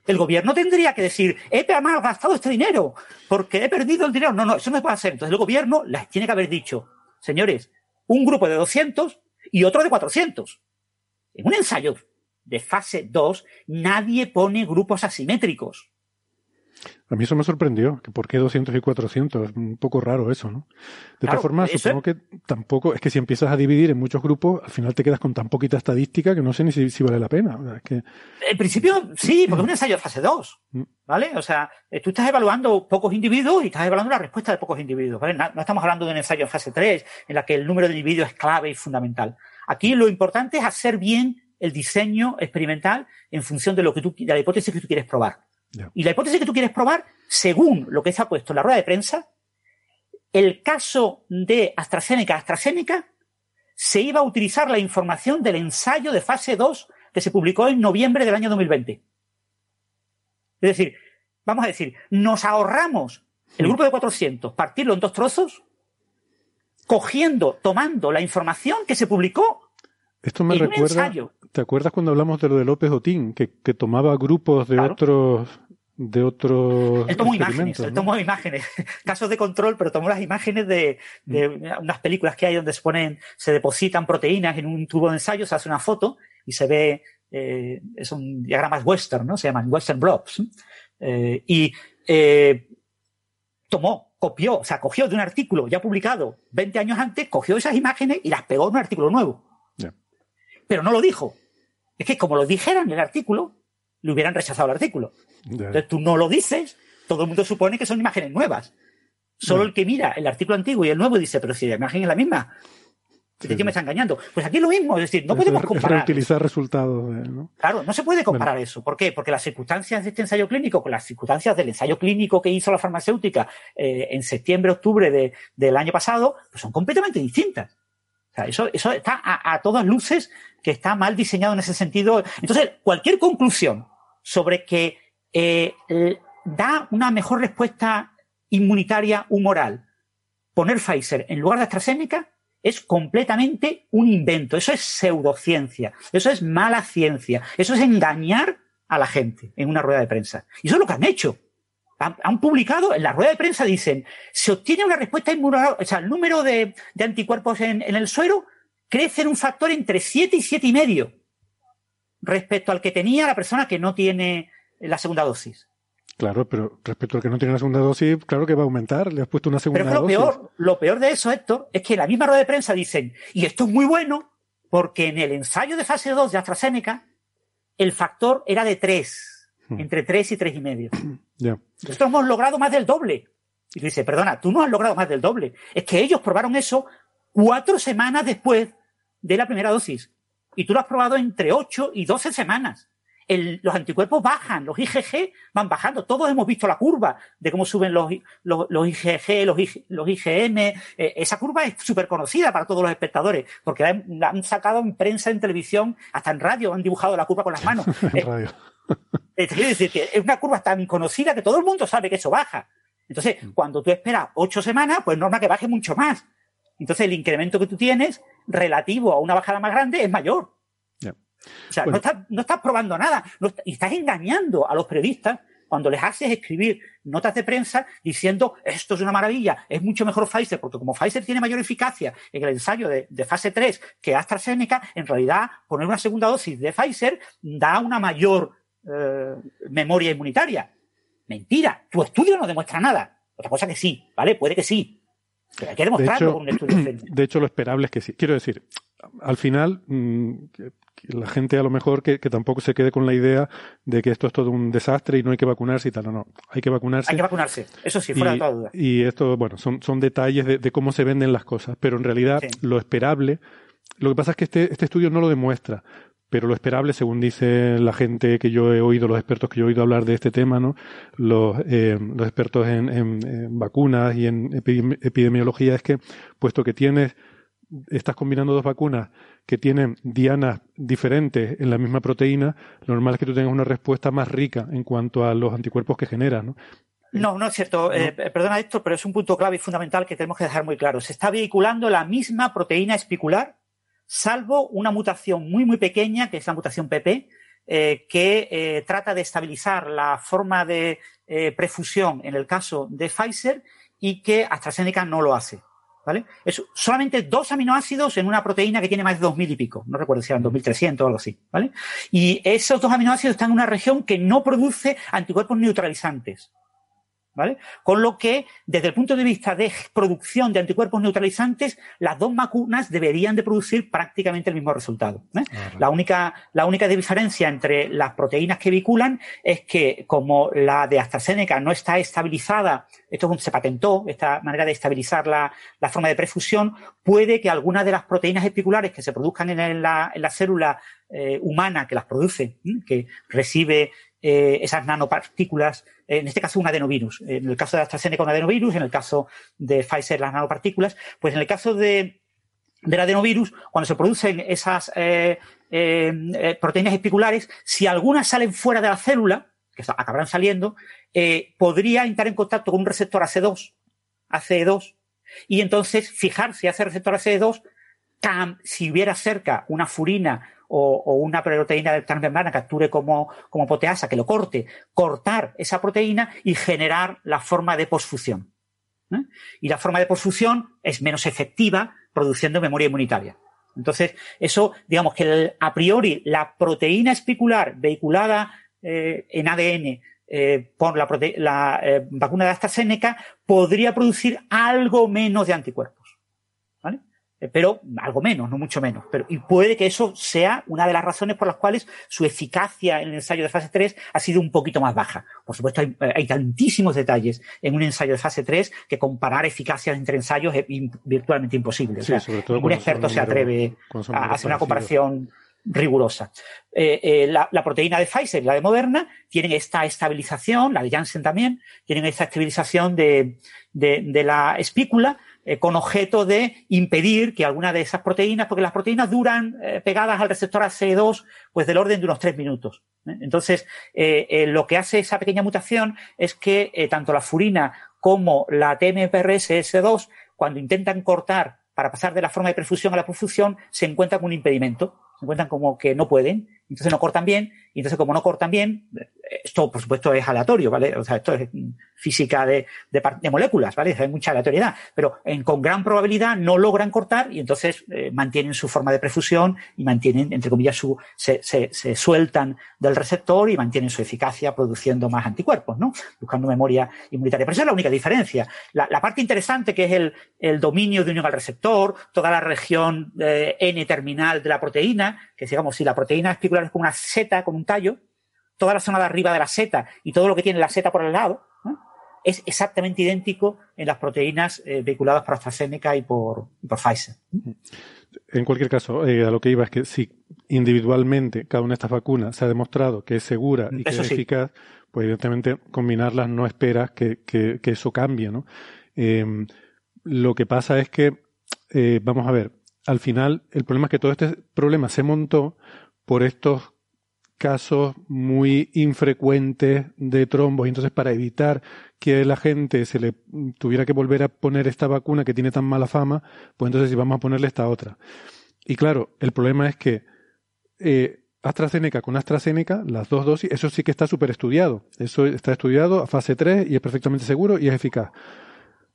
El gobierno tendría que decir, he malgastado este dinero porque he perdido el dinero. No, no, eso no puede hacer. Entonces el gobierno les tiene que haber dicho, señores, un grupo de doscientos y otro de cuatrocientos. En un ensayo de fase dos nadie pone grupos asimétricos. A mí eso me sorprendió, que por qué doscientos y cuatrocientos, un poco raro eso, ¿no? De claro, todas formas, supongo que tampoco, es que si empiezas a dividir en muchos grupos, al final te quedas con tan poquita estadística que no sé ni si, si vale la pena. O sea, es que... En principio, sí, porque es un ensayo de fase dos, ¿vale? O sea, tú estás evaluando pocos individuos y estás evaluando la respuesta de pocos individuos, ¿vale? No, no estamos hablando de un ensayo de fase tres, en la que el número de individuos es clave y fundamental. Aquí lo importante es hacer bien el diseño experimental en función de lo que tú, de la hipótesis que tú quieres probar. Yeah. Y la hipótesis que tú quieres probar, según lo que se ha puesto en la rueda de prensa, el caso de AstraZeneca, AstraZeneca, se iba a utilizar la información del ensayo de fase dos que se publicó en noviembre del año dos mil veinte. Es decir, vamos a decir, nos ahorramos el grupo de cuatrocientos, partirlo en dos trozos, cogiendo, tomando la información que se publicó. Esto me recuerda, ¿te acuerdas cuando hablamos de lo de López Otín, que, que tomaba grupos de claro. otros de otros Él tomó imágenes, ¿no? él tomó imágenes, casos de control, pero tomó las imágenes de, de mm. unas películas que hay donde se ponen, se depositan proteínas en un tubo de ensayo, se hace una foto y se ve, eh, son diagramas western, ¿no? Se llaman western blobs. Eh, y eh, tomó, copió, o sea, cogió de un artículo ya publicado veinte años antes, cogió esas imágenes y las pegó en un artículo nuevo. Pero no lo dijo. Es que como lo dijeran en el artículo, le hubieran rechazado el artículo. Yeah. Entonces tú no lo dices, todo el mundo supone que son imágenes nuevas. Solo yeah. el que mira el artículo antiguo y el nuevo dice, pero si la imagen es la misma, sí, ¿qué sí. me está engañando? Pues aquí es lo mismo, es decir, no es podemos comparar. Reutilizar resultados. Eh, ¿no? Claro, no se puede comparar bueno. eso. ¿Por qué? Porque las circunstancias de este ensayo clínico con las circunstancias del ensayo clínico que hizo la farmacéutica eh, en septiembre, octubre de, del año pasado, pues son completamente distintas. Eso, eso está a, a todas luces que está mal diseñado en ese sentido. Entonces, cualquier conclusión sobre que eh, da una mejor respuesta inmunitaria humoral poner Pfizer en lugar de AstraZeneca es completamente un invento. Eso es pseudociencia. Eso es mala ciencia. Eso es engañar a la gente en una rueda de prensa. Y eso es lo que han hecho. Han, han publicado, en la rueda de prensa dicen, se obtiene una respuesta inmunológica, o sea, el número de, de anticuerpos en, en el suero crece en un factor entre siete y siete y medio respecto al que tenía la persona que no tiene la segunda dosis. Claro, pero respecto al que no tiene la segunda dosis, claro que va a aumentar, le has puesto una segunda pero dosis. Pero lo peor, lo peor de eso, Héctor, es que en la misma rueda de prensa dicen, y esto es muy bueno, porque en el ensayo de fase dos de AstraZeneca, el factor era de tres. Entre tres y tres y medio. Yeah. Nosotros hemos logrado más del doble. Y dice, perdona, tú no has logrado más del doble. Es que ellos probaron eso cuatro semanas después de la primera dosis. Y tú lo has probado entre ocho y doce semanas. El, los anticuerpos bajan, los I G G van bajando. Todos hemos visto la curva de cómo suben los, los, los I G G, los, los I G M. Eh, esa curva es súper conocida para todos los espectadores, porque la, la han sacado en prensa, en televisión, hasta en radio, han dibujado la curva con las manos. En radio. Es decir, que es una curva tan conocida que todo el mundo sabe que eso baja. Entonces, cuando tú esperas ocho semanas, pues norma que baje mucho más. Entonces, el incremento que tú tienes relativo a una bajada más grande es mayor. Yeah. O sea, bueno. no, estás, no estás probando nada. No, y estás engañando a los periodistas cuando les haces escribir notas de prensa diciendo esto es una maravilla, es mucho mejor Pfizer, porque como Pfizer tiene mayor eficacia en el ensayo de, de fase tres que AstraZeneca, en realidad poner una segunda dosis de Pfizer da una mayor Eh, memoria inmunitaria. Mentira, tu estudio no demuestra nada. Otra cosa que sí, ¿vale? Puede que sí. Pero hay que demostrarlo de hecho, con un estudio diferente. De hecho, lo esperable es que sí. Quiero decir, al final, mmm, la gente a lo mejor que, que tampoco se quede con la idea de que esto es todo un desastre y no hay que vacunarse y tal. No, no. Hay que vacunarse. Hay que vacunarse. Eso sí, fuera y, de toda duda. Y esto, bueno, son, son detalles de, de cómo se venden las cosas. Pero en realidad, sí. lo esperable... Lo que pasa es que este, este estudio no lo demuestra. Pero lo esperable, según dice la gente que yo he oído, los expertos que yo he oído hablar de este tema, ¿no? Los, eh, los expertos en, en, en vacunas y en epidemiología, es que, puesto que tienes, estás combinando dos vacunas que tienen dianas diferentes en la misma proteína, lo normal es que tú tengas una respuesta más rica en cuanto a los anticuerpos que generas, ¿no? No, no es cierto. No. Eh, perdona, Héctor, pero es un punto clave y fundamental que tenemos que dejar muy claro. Se está vehiculando la misma proteína espicular, salvo una mutación muy, muy pequeña, que es la mutación P P, eh, que eh, trata de estabilizar la forma de eh, prefusión en el caso de Pfizer y que AstraZeneca no lo hace, ¿vale? Es solamente dos aminoácidos en una proteína que tiene más de dos mil y pico, no recuerdo si eran dos mil trescientos o algo así, ¿vale? Y esos dos aminoácidos están en una región que no produce anticuerpos neutralizantes. ¿vale? Con lo que, desde el punto de vista de producción de anticuerpos neutralizantes, las dos vacunas deberían de producir prácticamente el mismo resultado, ¿eh? Claro. La única, la única diferencia entre las proteínas que vinculan es que, como la de AstraZeneca no está estabilizada, esto se patentó, esta manera de estabilizar la, la forma de prefusión, puede que algunas de las proteínas especulares que se produzcan en la, en la célula eh, humana que las produce, ¿eh? que recibe Eh, esas nanopartículas, en este caso un adenovirus, en el caso de AstraZeneca un adenovirus, en el caso de Pfizer las nanopartículas, pues en el caso de, del adenovirus, cuando se producen esas eh, eh, proteínas especulares, si algunas salen fuera de la célula, que acabarán saliendo, eh, podría entrar en contacto con un receptor A C dos, A C E dos, y entonces fijarse a ese receptor A C E dos, si hubiera cerca una furina O, o una proteína de transmembrana que actúe como, como proteasa, que lo corte, cortar esa proteína y generar la forma de posfusión, ¿eh? Y la forma de posfusión es menos efectiva produciendo memoria inmunitaria. Entonces, eso, digamos que el, a priori la proteína especular vehiculada eh, en A D N eh, por la, prote la eh, vacuna de AstraZeneca podría producir algo menos de anticuerpos, ¿vale? Pero algo menos, no mucho menos. Pero, y puede que eso sea una de las razones por las cuales su eficacia en el ensayo de fase tres ha sido un poquito más baja. Por supuesto, hay, hay tantísimos detalles en un ensayo de fase tres que comparar eficacias entre ensayos es virtualmente imposible. Sí, o sea, sobre todo ningún experto se atreve a hacer una comparación rigurosa. Eh, eh, la, la proteína de Pfizer y la de Moderna tienen esta estabilización, la de Janssen también, tienen esta estabilización de, de, de la espícula, con objeto de impedir que alguna de esas proteínas, porque las proteínas duran eh, pegadas al receptor A C E dos pues del orden de unos tres minutos, ¿eh? Entonces, eh, eh, lo que hace esa pequeña mutación es que eh, tanto la furina como la T M P R S S dos, cuando intentan cortar para pasar de la forma de perfusión a la perfusión, se encuentran con un impedimento, se encuentran como que no pueden, entonces no cortan bien, y entonces como no cortan bien, esto por supuesto es aleatorio, ¿vale? O sea, esto es física de, de, de moléculas, ¿vale? Hay mucha aleatoriedad, pero en, con gran probabilidad no logran cortar y entonces eh, mantienen su forma de perfusión y mantienen, entre comillas, su se, se, se sueltan del receptor y mantienen su eficacia produciendo más anticuerpos, ¿no? Buscando memoria inmunitaria. Pero esa es la única diferencia. La, la parte interesante que es el, el dominio de unión al receptor, toda la región eh, N-terminal de la proteína, que digamos, si la proteína es es como una seta, como un tallo, toda la zona de arriba de la seta y todo lo que tiene la seta por el lado, ¿no? Es exactamente idéntico en las proteínas eh, vehiculadas por AstraZeneca y por, y por Pfizer. En cualquier caso, eh, a lo que iba es que si individualmente cada una de estas vacunas se ha demostrado que es segura y que eso es sí. eficaz, pues evidentemente combinarlas no esperas que, que, que eso cambie, ¿no? Eh, lo que pasa es que, eh, vamos a ver, al final el problema es que todo este problema se montó por estos casos muy infrecuentes de trombos. Entonces, para evitar que la gente se le tuviera que volver a poner esta vacuna que tiene tan mala fama, pues entonces sí vamos a ponerle esta otra. Y claro, el problema es que eh, AstraZeneca con AstraZeneca, las dos dosis, eso sí que está súper estudiado. Eso está estudiado a fase tres y es perfectamente seguro y es eficaz.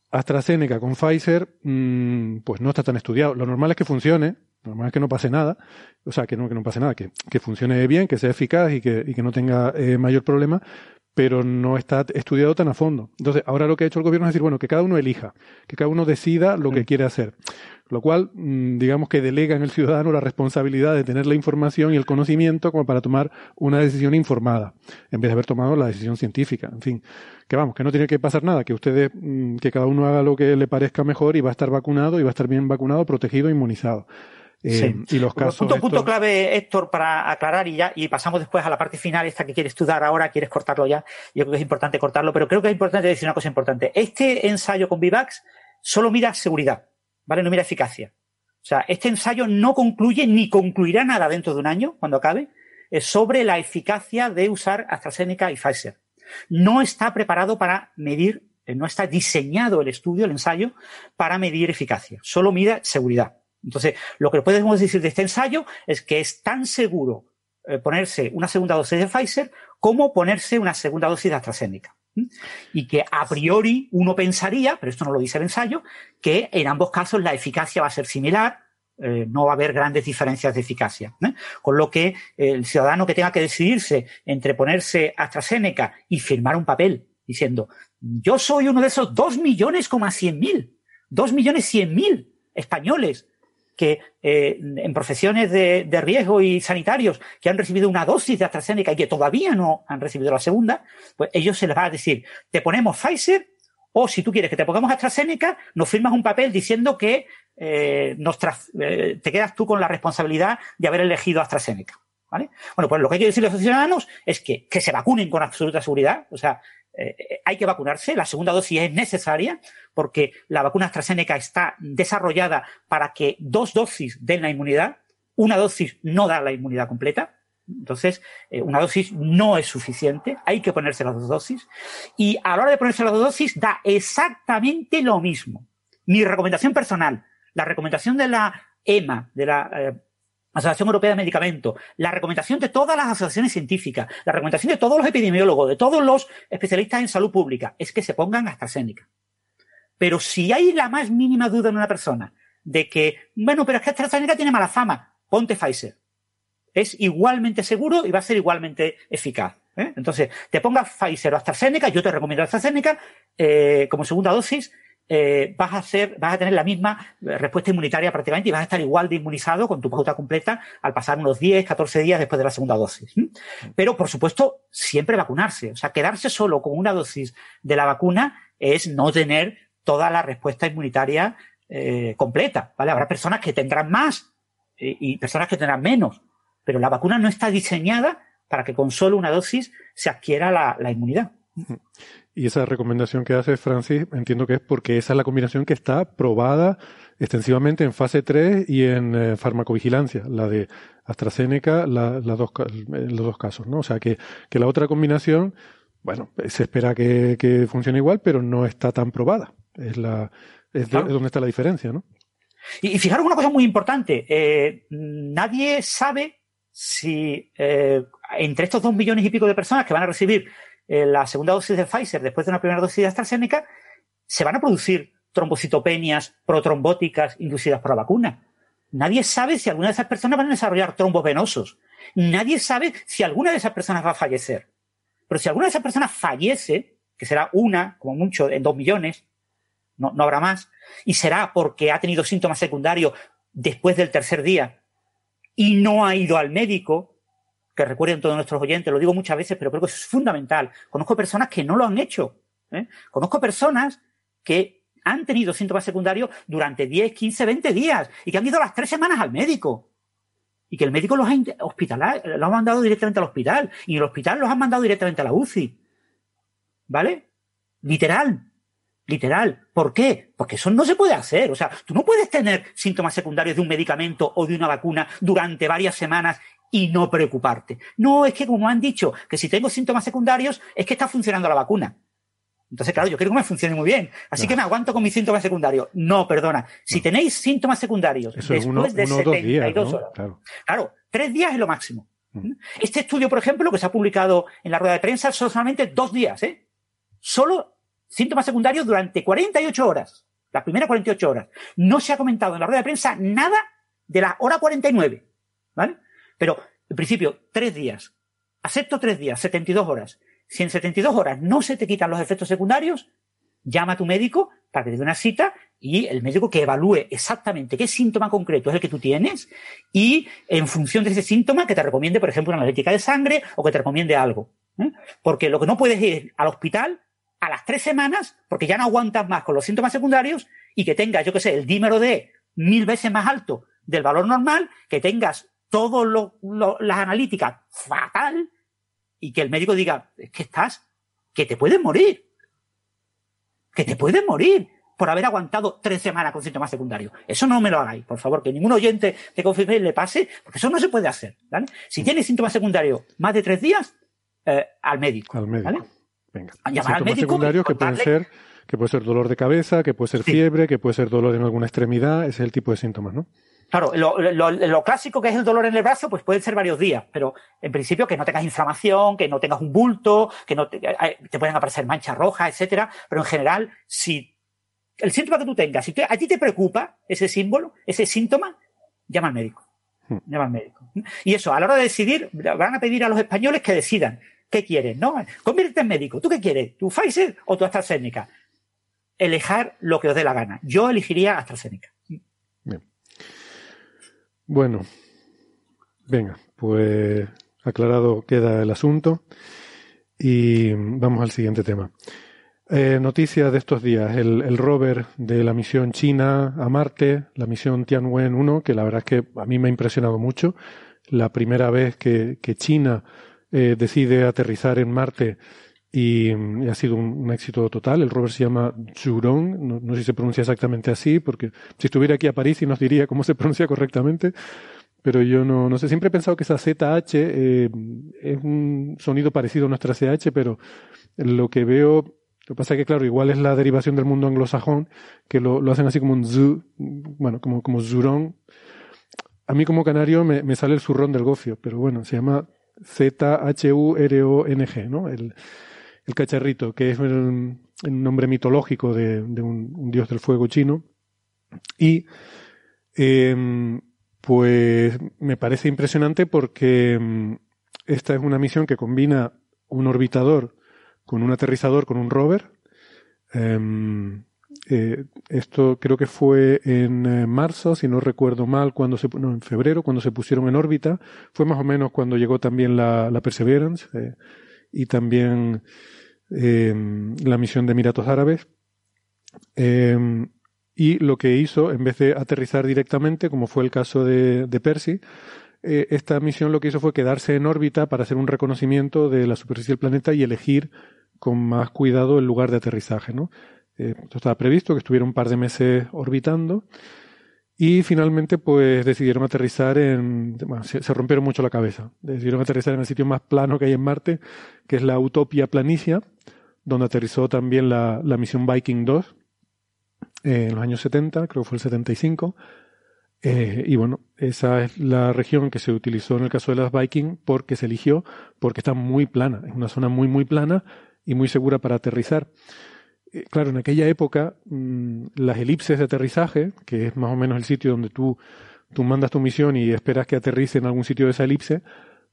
AstraZeneca con Pfizer, mmm, pues no está tan estudiado. Lo normal es que funcione. Lo normal es que no pase nada, o sea, que no, que no pase nada, que, que funcione bien, que sea eficaz y que, y que no tenga eh, mayor problema, pero no está estudiado tan a fondo. Entonces, ahora lo que ha hecho el gobierno es decir, bueno, que cada uno elija, que cada uno decida lo que quiere hacer. Lo cual, digamos que delega en el ciudadano la responsabilidad de tener la información y el conocimiento como para tomar una decisión informada, en vez de haber tomado la decisión científica. En fin, que vamos, que no tiene que pasar nada, que ustedes, que cada uno haga lo que le parezca mejor y va a estar vacunado y va a estar bien vacunado, protegido, inmunizado. Eh, sí. Y los casos, punto, punto esto... clave, Héctor, para aclarar y ya, y pasamos después a la parte final, esta que quieres tú dar ahora, quieres cortarlo ya. Yo creo que es importante cortarlo, pero creo que es importante decir una cosa importante. Este ensayo con COMBIVACS solo mira seguridad, ¿vale? No mira eficacia. O sea, este ensayo no concluye ni concluirá nada dentro de un año, cuando acabe, sobre la eficacia de usar AstraZeneca y Pfizer. No está preparado para medir, no está diseñado el estudio, el ensayo, para medir eficacia. Solo mira seguridad. Entonces, lo que podemos decir de este ensayo es que es tan seguro eh, ponerse una segunda dosis de Pfizer como ponerse una segunda dosis de AstraZeneca. ¿Mm? Y que a priori uno pensaría, pero esto no lo dice el ensayo, que en ambos casos la eficacia va a ser similar, eh, no va a haber grandes diferencias de eficacia, ¿eh? Con lo que eh, el ciudadano que tenga que decidirse entre ponerse AstraZeneca y firmar un papel diciendo, yo soy uno de esos dos millones coma cien mil, dos millones cien mil españoles que eh, en profesiones de, de riesgo y sanitarios que han recibido una dosis de AstraZeneca y que todavía no han recibido la segunda, pues ellos se les va a decir, te ponemos Pfizer o si tú quieres que te pongamos AstraZeneca, nos firmas un papel diciendo que eh, nos eh, te quedas tú con la responsabilidad de haber elegido AstraZeneca. ¿Vale? Bueno, pues lo que hay que decirle a los ciudadanos es que, que se vacunen con absoluta seguridad, o sea, eh, hay que vacunarse, la segunda dosis es necesaria porque la vacuna AstraZeneca está desarrollada para que dos dosis den la inmunidad, una dosis no da la inmunidad completa, entonces eh, una dosis no es suficiente, hay que ponerse las dos dosis y a la hora de ponerse las dos dosis da exactamente lo mismo. Mi recomendación personal, la recomendación de la E M A, de la... Eh, Asociación Europea de Medicamentos, la recomendación de todas las asociaciones científicas, la recomendación de todos los epidemiólogos, de todos los especialistas en salud pública, es que se pongan AstraZeneca. Pero si hay la más mínima duda en una persona de que, bueno, pero es que AstraZeneca tiene mala fama, ponte Pfizer. Es igualmente seguro y va a ser igualmente eficaz. ¿eh? Entonces, te pongas Pfizer o AstraZeneca, yo te recomiendo AstraZeneca eh, como segunda dosis, Eh, vas a hacer, vas a tener la misma respuesta inmunitaria prácticamente y vas a estar igual de inmunizado con tu pauta completa al pasar unos diez, catorce días después de la segunda dosis. Pero, por supuesto, siempre vacunarse. O sea, quedarse solo con una dosis de la vacuna es no tener toda la respuesta inmunitaria eh, completa, ¿vale? Habrá personas que tendrán más y, y personas que tendrán menos, pero la vacuna no está diseñada para que con solo una dosis se adquiera la, la inmunidad. Y esa recomendación que hace Francis, entiendo que es porque esa es la combinación que está probada extensivamente en fase tres y en eh, farmacovigilancia, la de AstraZeneca, la, la dos, los dos casos, ¿no? O sea, que, que la otra combinación, bueno, se espera que, que funcione igual, pero no está tan probada. Es, la, es, claro. de, es donde está la diferencia, ¿no? Y, y fijaros una cosa muy importante. Eh, nadie sabe si eh, entre estos dos millones y pico de personas que van a recibir la segunda dosis de Pfizer después de una primera dosis de AstraZeneca, se van a producir trombocitopenias protrombóticas inducidas por la vacuna. Nadie sabe si alguna de esas personas van a desarrollar trombos venosos. Nadie sabe si alguna de esas personas va a fallecer. Pero si alguna de esas personas fallece, que será una, como mucho, en dos millones, no, no habrá más, y será porque ha tenido síntomas secundarios después del tercer día y no ha ido al médico, que recuerden todos nuestros oyentes, lo digo muchas veces, pero creo que eso es fundamental. Conozco personas que no lo han hecho. ¿eh? Conozco personas que han tenido síntomas secundarios durante diez, quince, veinte días y que han ido las tres semanas al médico y que el médico los ha, hospitalar, los ha mandado directamente al hospital y el hospital los ha mandado directamente a la U C I. ¿Vale? Literal. Literal. ¿Por qué? Porque eso no se puede hacer. O sea, tú no puedes tener síntomas secundarios de un medicamento o de una vacuna durante varias semanas y no preocuparte. No, es que como han dicho, que si tengo síntomas secundarios es que está funcionando la vacuna. Entonces, claro, yo quiero que me funcione muy bien. Así no. que me aguanto con mis síntomas secundarios. No, perdona. Si no. tenéis síntomas secundarios Eso después uno, de uno, setenta y dos dos días, ¿no? horas. Claro. claro, tres días es lo máximo. Mm. Este estudio, por ejemplo, que se ha publicado en la rueda de prensa, son solamente dos días. ¿eh? Solo síntomas secundarios durante cuarenta y ocho horas. Las primeras cuarenta y ocho horas. No se ha comentado en la rueda de prensa nada de la hora cuarenta y nueve. ¿Vale? Pero, en principio, tres días. Acepto tres días, setenta y dos horas. Si en setenta y dos horas no se te quitan los efectos secundarios, llama a tu médico para que te dé una cita y el médico que evalúe exactamente qué síntoma concreto es el que tú tienes y, en función de ese síntoma, que te recomiende, por ejemplo, una analítica de sangre o que te recomiende algo. ¿Eh? Porque lo que no puedes ir al hospital a las tres semanas porque ya no aguantas más con los síntomas secundarios y que tengas, yo qué sé, el dímero D mil veces más alto del valor normal, que tengas todas las analíticas fatal y que el médico diga, es que estás, que te puedes morir, que te puedes morir por haber aguantado tres semanas con síntomas secundarios. Eso no me lo hagáis, por favor, que ningún oyente de Confirme le pase, porque eso no se puede hacer. ¿Vale? Si tienes síntomas secundarios más de tres días, eh, al médico. Al médico. ¿Vale? Venga. Llamar al médico. Síntomas secundarios que pueden ser, que puede ser dolor de cabeza, que puede ser sí. fiebre, que puede ser dolor en alguna extremidad, ese es el tipo de síntomas, ¿no? Claro, lo, lo, lo clásico que es el dolor en el brazo, pues pueden ser varios días, pero en principio que no tengas inflamación, que no tengas un bulto, que no te, te pueden aparecer manchas rojas, etcétera. Pero en general, si el síntoma que tú tengas, si te, a ti te preocupa ese símbolo, ese síntoma, llama al médico. Llama al médico. Y eso, a la hora de decidir, van a pedir a los españoles que decidan. ¿Qué quieres? No, conviértete en médico. ¿Tú qué quieres? ¿Tu Pfizer o tu AstraZeneca? Elejar lo que os dé la gana. Yo elegiría AstraZeneca. Bien. Bueno, venga, pues aclarado queda el asunto y vamos al siguiente tema. Eh, noticias de estos días, el, el rover de la misión china a Marte, la misión Tianwen uno, que la verdad es que a mí me ha impresionado mucho. La primera vez que, que China eh, decide aterrizar en Marte y, y ha sido un, un éxito total. El rover se llama Zhurong, no, no sé si se pronuncia exactamente así, porque si estuviera aquí a París y nos diría cómo se pronuncia correctamente, pero yo no, no sé. Siempre he pensado que esa zeta hache eh, es un sonido parecido a nuestra ce hache, pero lo que veo... Lo que pasa es que, claro, igual es la derivación del mundo anglosajón, que lo, lo hacen así como un zu, bueno, como, como Zhurong. A mí como canario me, me sale el zurrón del gofio, pero bueno, se llama zeta hache u erre o ene ge, ¿no? El, el cacharrito, que es el, el nombre mitológico de, de un, un dios del fuego chino. Y, eh, pues, me parece impresionante porque esta es una misión que combina un orbitador con un aterrizador, con un rover. Eh, eh, esto creo que fue en marzo, si no recuerdo mal, cuando se, no, en febrero, cuando se pusieron en órbita. Fue más o menos cuando llegó también la, la Perseverance eh, y también eh, la misión de Emiratos Árabes. Eh, y lo que hizo, en vez de aterrizar directamente, como fue el caso de, de Percy, esta misión lo que hizo fue quedarse en órbita para hacer un reconocimiento de la superficie del planeta y elegir con más cuidado el lugar de aterrizaje, ¿no? Eh, esto estaba previsto, que estuviera un par de meses orbitando y finalmente pues decidieron aterrizar en... Bueno, se, se rompieron mucho la cabeza. Decidieron aterrizar en el sitio más plano que hay en Marte, que es la Utopia Planitia, donde aterrizó también la, la misión Viking dos eh, en los años setenta, creo que fue el setenta y cinco. Eh, y bueno, esa es la región que se utilizó en el caso de las Viking porque se eligió, porque está muy plana, es una zona muy muy plana y muy segura para aterrizar. Eh, claro, en aquella época mmm, las elipses de aterrizaje, que es más o menos el sitio donde tú, tú mandas tu misión y esperas que aterrice en algún sitio de esa elipse,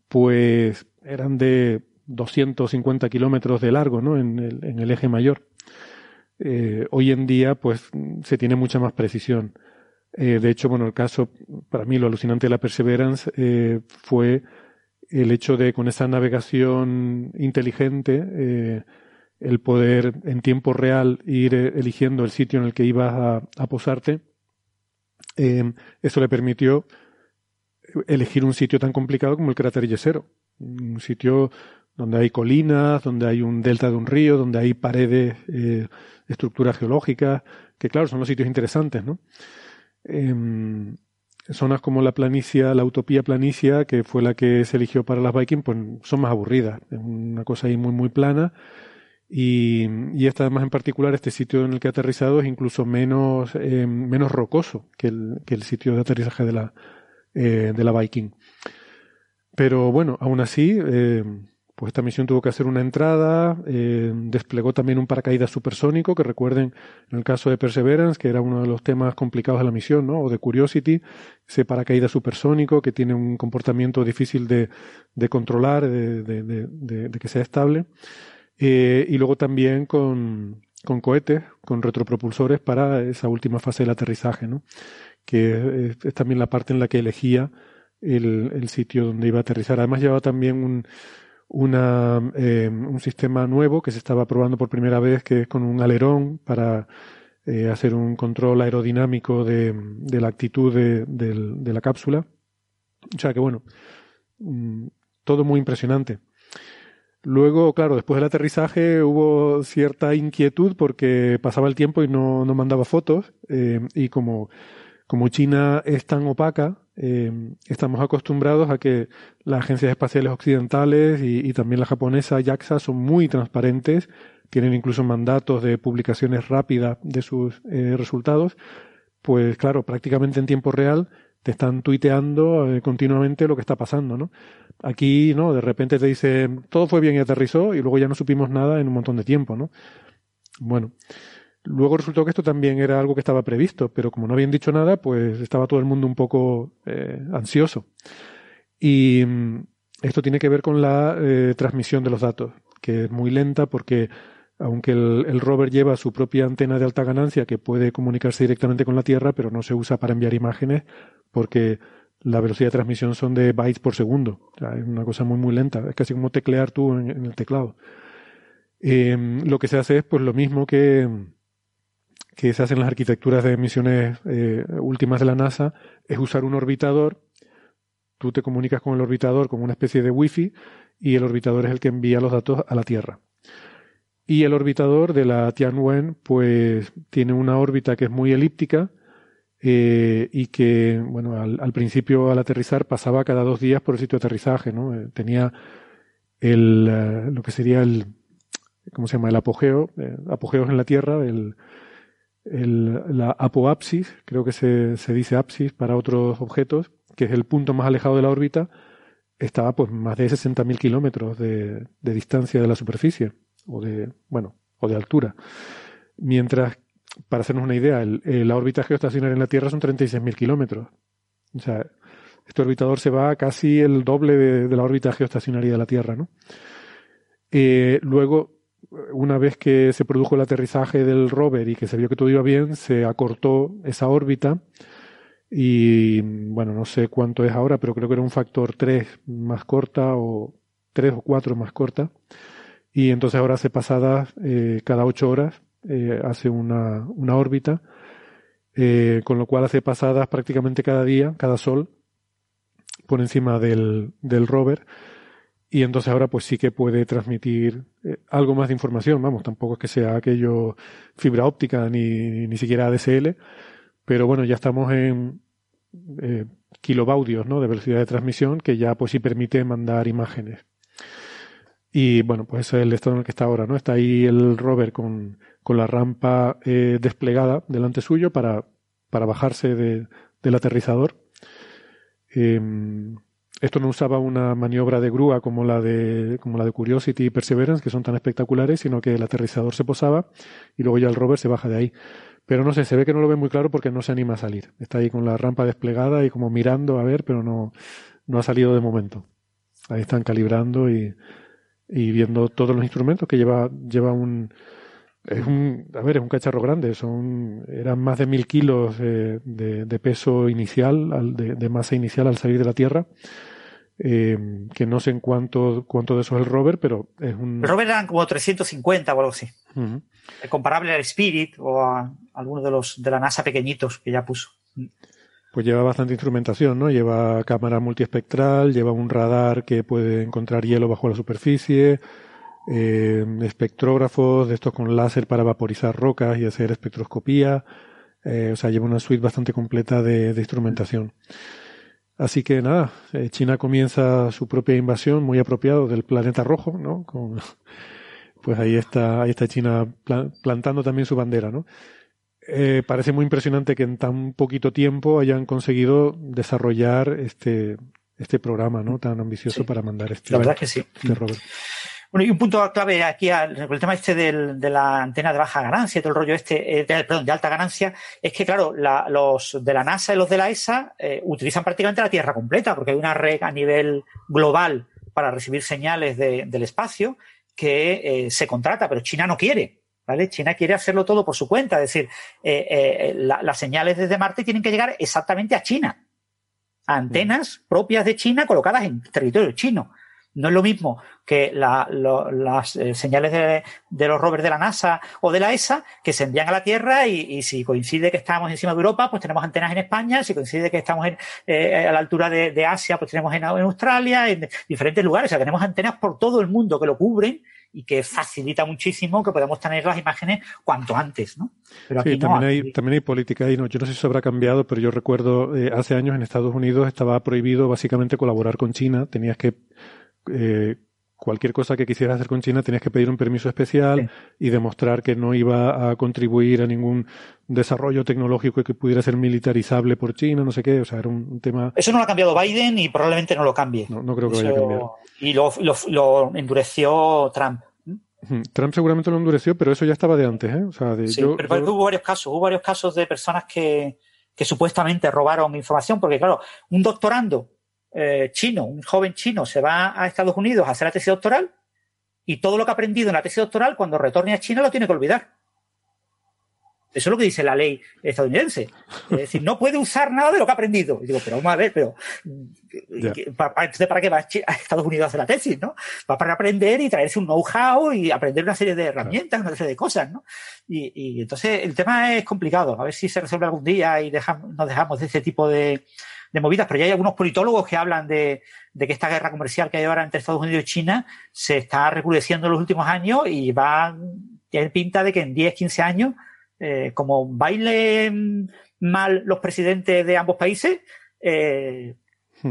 pues eran de doscientos cincuenta kilómetros de largo, ¿no? En el, en el eje mayor. Eh, hoy en día pues se tiene mucha más precisión. Eh, de hecho, bueno, el caso, para mí lo alucinante de la Perseverance eh, fue el hecho de, con esa navegación inteligente, eh, el poder en tiempo real ir eh, eligiendo el sitio en el que ibas a, a posarte. Eh, eso le permitió elegir un sitio tan complicado como el cráter Yesero. Un sitio donde hay colinas, donde hay un delta de un río, donde hay paredes, eh, estructuras geológicas, que claro, son los sitios interesantes, ¿no? En zonas como la planicia, la Utopía Planicia, que fue la que se eligió para las Viking, pues son más aburridas, es una cosa ahí muy muy plana y, y esta además en particular, este sitio en el que ha aterrizado es incluso menos, eh, menos rocoso que el, que el sitio de aterrizaje de la, eh, de la Viking. Pero bueno, aún así eh, pues esta misión tuvo que hacer una entrada, eh, desplegó también un paracaídas supersónico, que recuerden, en el caso de Perseverance, que era uno de los temas complicados de la misión, ¿no? O de Curiosity, ese paracaídas supersónico que tiene un comportamiento difícil de, de controlar, de, de, de, de, de que sea estable. Eh, y luego también con, con cohetes, con retropropulsores para esa última fase del aterrizaje, ¿no? Que es, es también la parte en la que elegía el, el sitio donde iba a aterrizar. Además llevaba también un... Una, eh, un sistema nuevo que se estaba probando por primera vez, que es con un alerón para eh, hacer un control aerodinámico de, de la actitud de, de, de la cápsula. O sea que bueno, todo muy impresionante. Luego, claro, después del aterrizaje hubo cierta inquietud porque pasaba el tiempo y no, no mandaba fotos eh, y como, como China es tan opaca, Eh, estamos acostumbrados a que las agencias espaciales occidentales y, y también la japonesa, JAXA, son muy transparentes, tienen incluso mandatos de publicaciones rápidas de sus eh, resultados. Pues claro, prácticamente en tiempo real te están tuiteando eh, continuamente lo que está pasando, ¿no? Aquí, ¿no? De repente te dicen todo fue bien y aterrizó y luego ya no supimos nada en un montón de tiempo, ¿no? Bueno. Luego resultó que esto también era algo que estaba previsto, pero como no habían dicho nada, pues estaba todo el mundo un poco eh, ansioso. Y, Esto tiene que ver con la eh, transmisión de los datos, que es muy lenta porque, aunque el, el rover lleva su propia antena de alta ganancia que puede comunicarse directamente con la Tierra, pero no se usa para enviar imágenes porque la velocidad de transmisión son de bytes por segundo. O sea, es una cosa muy, muy lenta. Es casi como teclear tú en, en el teclado. Eh, lo que se hace es pues lo mismo que, que se hace en las arquitecturas de misiones eh, últimas de la NASA, es usar un orbitador. Tú te comunicas con el orbitador como una especie de wifi y el orbitador es el que envía los datos a la Tierra. Y el orbitador de la Tianwen pues tiene una órbita que es muy elíptica eh, y que, bueno, al, al principio al aterrizar pasaba cada dos días por el sitio de aterrizaje, ¿no? Eh, tenía el uh, lo que sería el, ¿cómo se llama? El apogeo, eh, apogeos en la Tierra, el, el, la apoapsis, creo que se, se dice apsis para otros objetos, que es el punto más alejado de la órbita, estaba pues más de sesenta mil kilómetros de, de distancia de la superficie, o de, bueno, o de altura. Mientras, para hacernos una idea, el, el, la órbita geoestacionaria en la Tierra son treinta y seis mil kilómetros. O sea, este orbitador se va a casi el doble de, de la órbita geoestacionaria de la Tierra, ¿no? Eh, luego, una vez que se produjo el aterrizaje del rover y que se vio que todo iba bien, se acortó esa órbita. Y bueno, no sé cuánto es ahora, pero creo que era un factor tres más corta o tres o cuatro más corta. Y entonces ahora hace pasadas eh, cada ocho horas, eh, hace una, una órbita, eh, con lo cual hace pasadas prácticamente cada día, cada sol, por encima del, del rover. Y entonces ahora pues sí que puede transmitir eh, algo más de información. Vamos, tampoco es que sea aquello fibra óptica ni, ni siquiera A D S L. Pero bueno, ya estamos en eh, kilovaudios, ¿no?, de velocidad de transmisión, que ya pues sí permite mandar imágenes. Y bueno, pues ese es el estado en el que está ahora, ¿no? Está ahí el rover con, con la rampa eh, desplegada delante suyo para, para bajarse de, del aterrizador. Eh, esto no usaba una maniobra de grúa como la de, como la de Curiosity y Perseverance, que son tan espectaculares, sino que el aterrizador se posaba y luego ya el rover se baja de ahí. Pero no sé, se ve que no lo ve muy claro porque no se anima a salir. Está ahí con la rampa desplegada y como mirando a ver, pero no, no ha salido de momento. Ahí están calibrando y, y viendo todos los instrumentos que lleva, lleva un, es un... A ver, es un cacharro grande. Son, eran más de mil kilos eh, de, de peso inicial, al, de, de masa inicial al salir de la Tierra. Eh, que no sé en cuánto, cuánto de eso es el rover, pero es un... El rover eran como trescientos cincuenta o algo así. Uh-huh. Comparable al Spirit o a alguno de los de la NASA pequeñitos que ya puso. Pues lleva bastante instrumentación, ¿no? Lleva cámara multiespectral, lleva un radar que puede encontrar hielo bajo la superficie, eh, espectrógrafos de estos con láser para vaporizar rocas y hacer espectroscopía. Eh, o sea, lleva una suite bastante completa de, de instrumentación. Así que nada, eh, China comienza su propia invasión, muy apropiado, del planeta rojo, ¿no? Con... Pues ahí está, ahí está China plantando también su bandera, ¿no? Eh, parece muy impresionante que en tan poquito tiempo hayan conseguido desarrollar este, este programa, ¿no?, tan ambicioso, sí, para mandar este. La verdad es que sí. Este rover. Bueno, y un punto clave aquí, el tema este del, de la antena de baja ganancia, todo el rollo este, eh, de, perdón, de alta ganancia, es que, claro, la, los de la NASA y los de la E S A eh, utilizan prácticamente la Tierra completa, porque hay una red a nivel global para recibir señales de, del espacio, que eh, se contrata, pero China no quiere, ¿vale? China quiere hacerlo todo por su cuenta, es decir, eh, eh, la, las señales desde Marte tienen que llegar exactamente a China, a antenas propias de China colocadas en territorio chino. No es lo mismo que la, lo, las eh, señales de, de los rovers de la NASA o de la E S A, que se envían a la Tierra y, y si coincide que estamos encima de Europa, pues tenemos antenas en España, si coincide que estamos en, eh, a la altura de, de Asia, pues tenemos en, en Australia, en diferentes lugares. O sea, tenemos antenas por todo el mundo que lo cubren y que facilita muchísimo que podamos tener las imágenes cuanto antes, ¿no? Pero aquí sí, no, también, aquí... hay, también hay política ahí, no, yo no sé si eso habrá cambiado, pero yo recuerdo eh, hace años en Estados Unidos estaba prohibido básicamente colaborar con China, tenías que... Eh, cualquier cosa que quisieras hacer con China tenías que pedir un permiso especial, sí, y demostrar que no iba a contribuir a ningún desarrollo tecnológico que pudiera ser militarizable por China, no sé qué, o sea, era un tema... Eso no lo ha cambiado Biden y probablemente no lo cambie. No, no creo que eso... vaya a cambiar. Y lo, lo, lo endureció Trump. Trump seguramente lo endureció, pero eso ya estaba de antes, ¿eh? O sea, de, sí, yo, pero yo... hubo varios casos, hubo varios casos de personas que, que supuestamente robaron información, porque claro, un doctorando eh, chino, un joven chino, se va a Estados Unidos a hacer la tesis doctoral y todo lo que ha aprendido en la tesis doctoral, cuando retorne a China, lo tiene que olvidar. Eso es lo que dice la ley estadounidense. Es decir, no puede usar nada de lo que ha aprendido. Y digo, pero vamos a ver, pero yeah. ¿para, ¿para qué va a Estados Unidos a hacer la tesis, no? Va para aprender y traerse un know-how y aprender una serie de herramientas, claro. una serie de cosas, ¿no? Y, y entonces el tema es complicado. A ver si se resuelve algún día y dejamos, nos dejamos de este tipo de, de movidas. Pero ya hay algunos politólogos que hablan de, de que esta guerra comercial que hay ahora entre Estados Unidos y China se está recrudeciendo en los últimos años y va, tiene pinta de que en diez, quince años... Eh, como bailen mal los presidentes de ambos países, eh,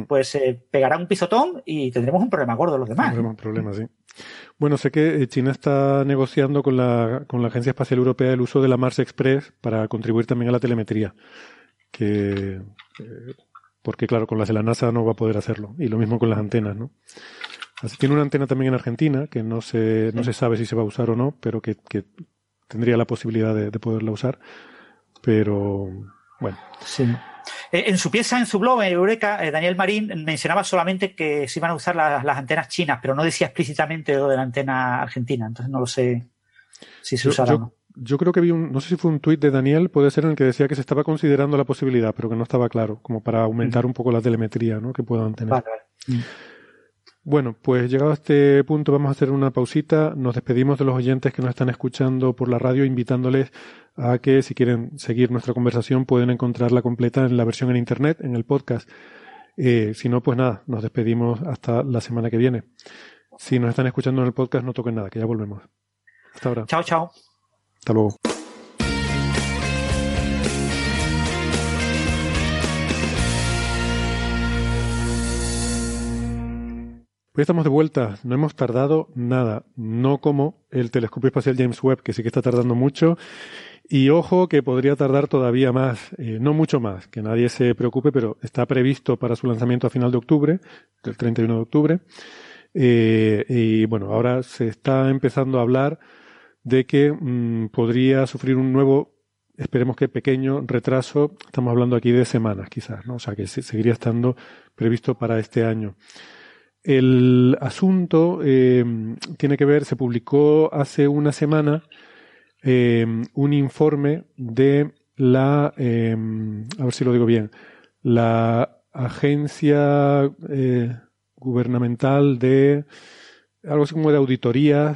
pues eh, pegará un pisotón y tendremos un problema gordo los demás. Tendremos un problema, sí. Bueno, sé que China está negociando con la, con la Agencia Espacial Europea el uso de la Mars Express para contribuir también a la telemetría. Que, eh, porque, claro, con las de la NASA no va a poder hacerlo. Y lo mismo con las antenas, ¿no? Así tiene una antena también en Argentina que no se, no sí. se sabe si se va a usar o no, pero que... que tendría la posibilidad de, de poderla usar, pero bueno. Sí. En su pieza, en su blog, en Eureka, Daniel Marín mencionaba solamente que se iban a usar las, las antenas chinas, pero no decía explícitamente lo de la antena argentina, entonces no lo sé si se yo, usará yo, o no. Yo creo que vi un, no sé si fue un tuit de Daniel, puede ser, en el que decía que se estaba considerando la posibilidad, pero que no estaba claro, como para aumentar mm. un poco la telemetría, ¿no? que puedan tener. Vale, vale. Mm. Bueno, pues llegado a este punto vamos a hacer una pausita. Nos despedimos de los oyentes que nos están escuchando por la radio, invitándoles a que si quieren seguir nuestra conversación pueden encontrarla completa en la versión en internet, en el podcast. Eh, si no, pues nada, nos despedimos hasta la semana que viene. Si nos están escuchando en el podcast, no toquen nada, que ya volvemos. Hasta ahora. Chao, chao. Hasta luego. Hoy estamos de vuelta, no hemos tardado nada, no como el telescopio espacial James Webb, que sí que está tardando mucho, y ojo que podría tardar todavía más, eh, no mucho más, que nadie se preocupe, pero está previsto para su lanzamiento a final de octubre, el treinta y uno de octubre, eh, y bueno, ahora se está empezando a hablar de que mmm, podría sufrir un nuevo, esperemos que pequeño retraso, estamos hablando aquí de semanas quizás, ¿no? O sea que se, seguiría estando previsto para este año. El asunto eh, tiene que ver, se publicó hace una semana eh, un informe de la, eh, a ver si lo digo bien, la agencia eh, gubernamental de, algo así como de auditoría,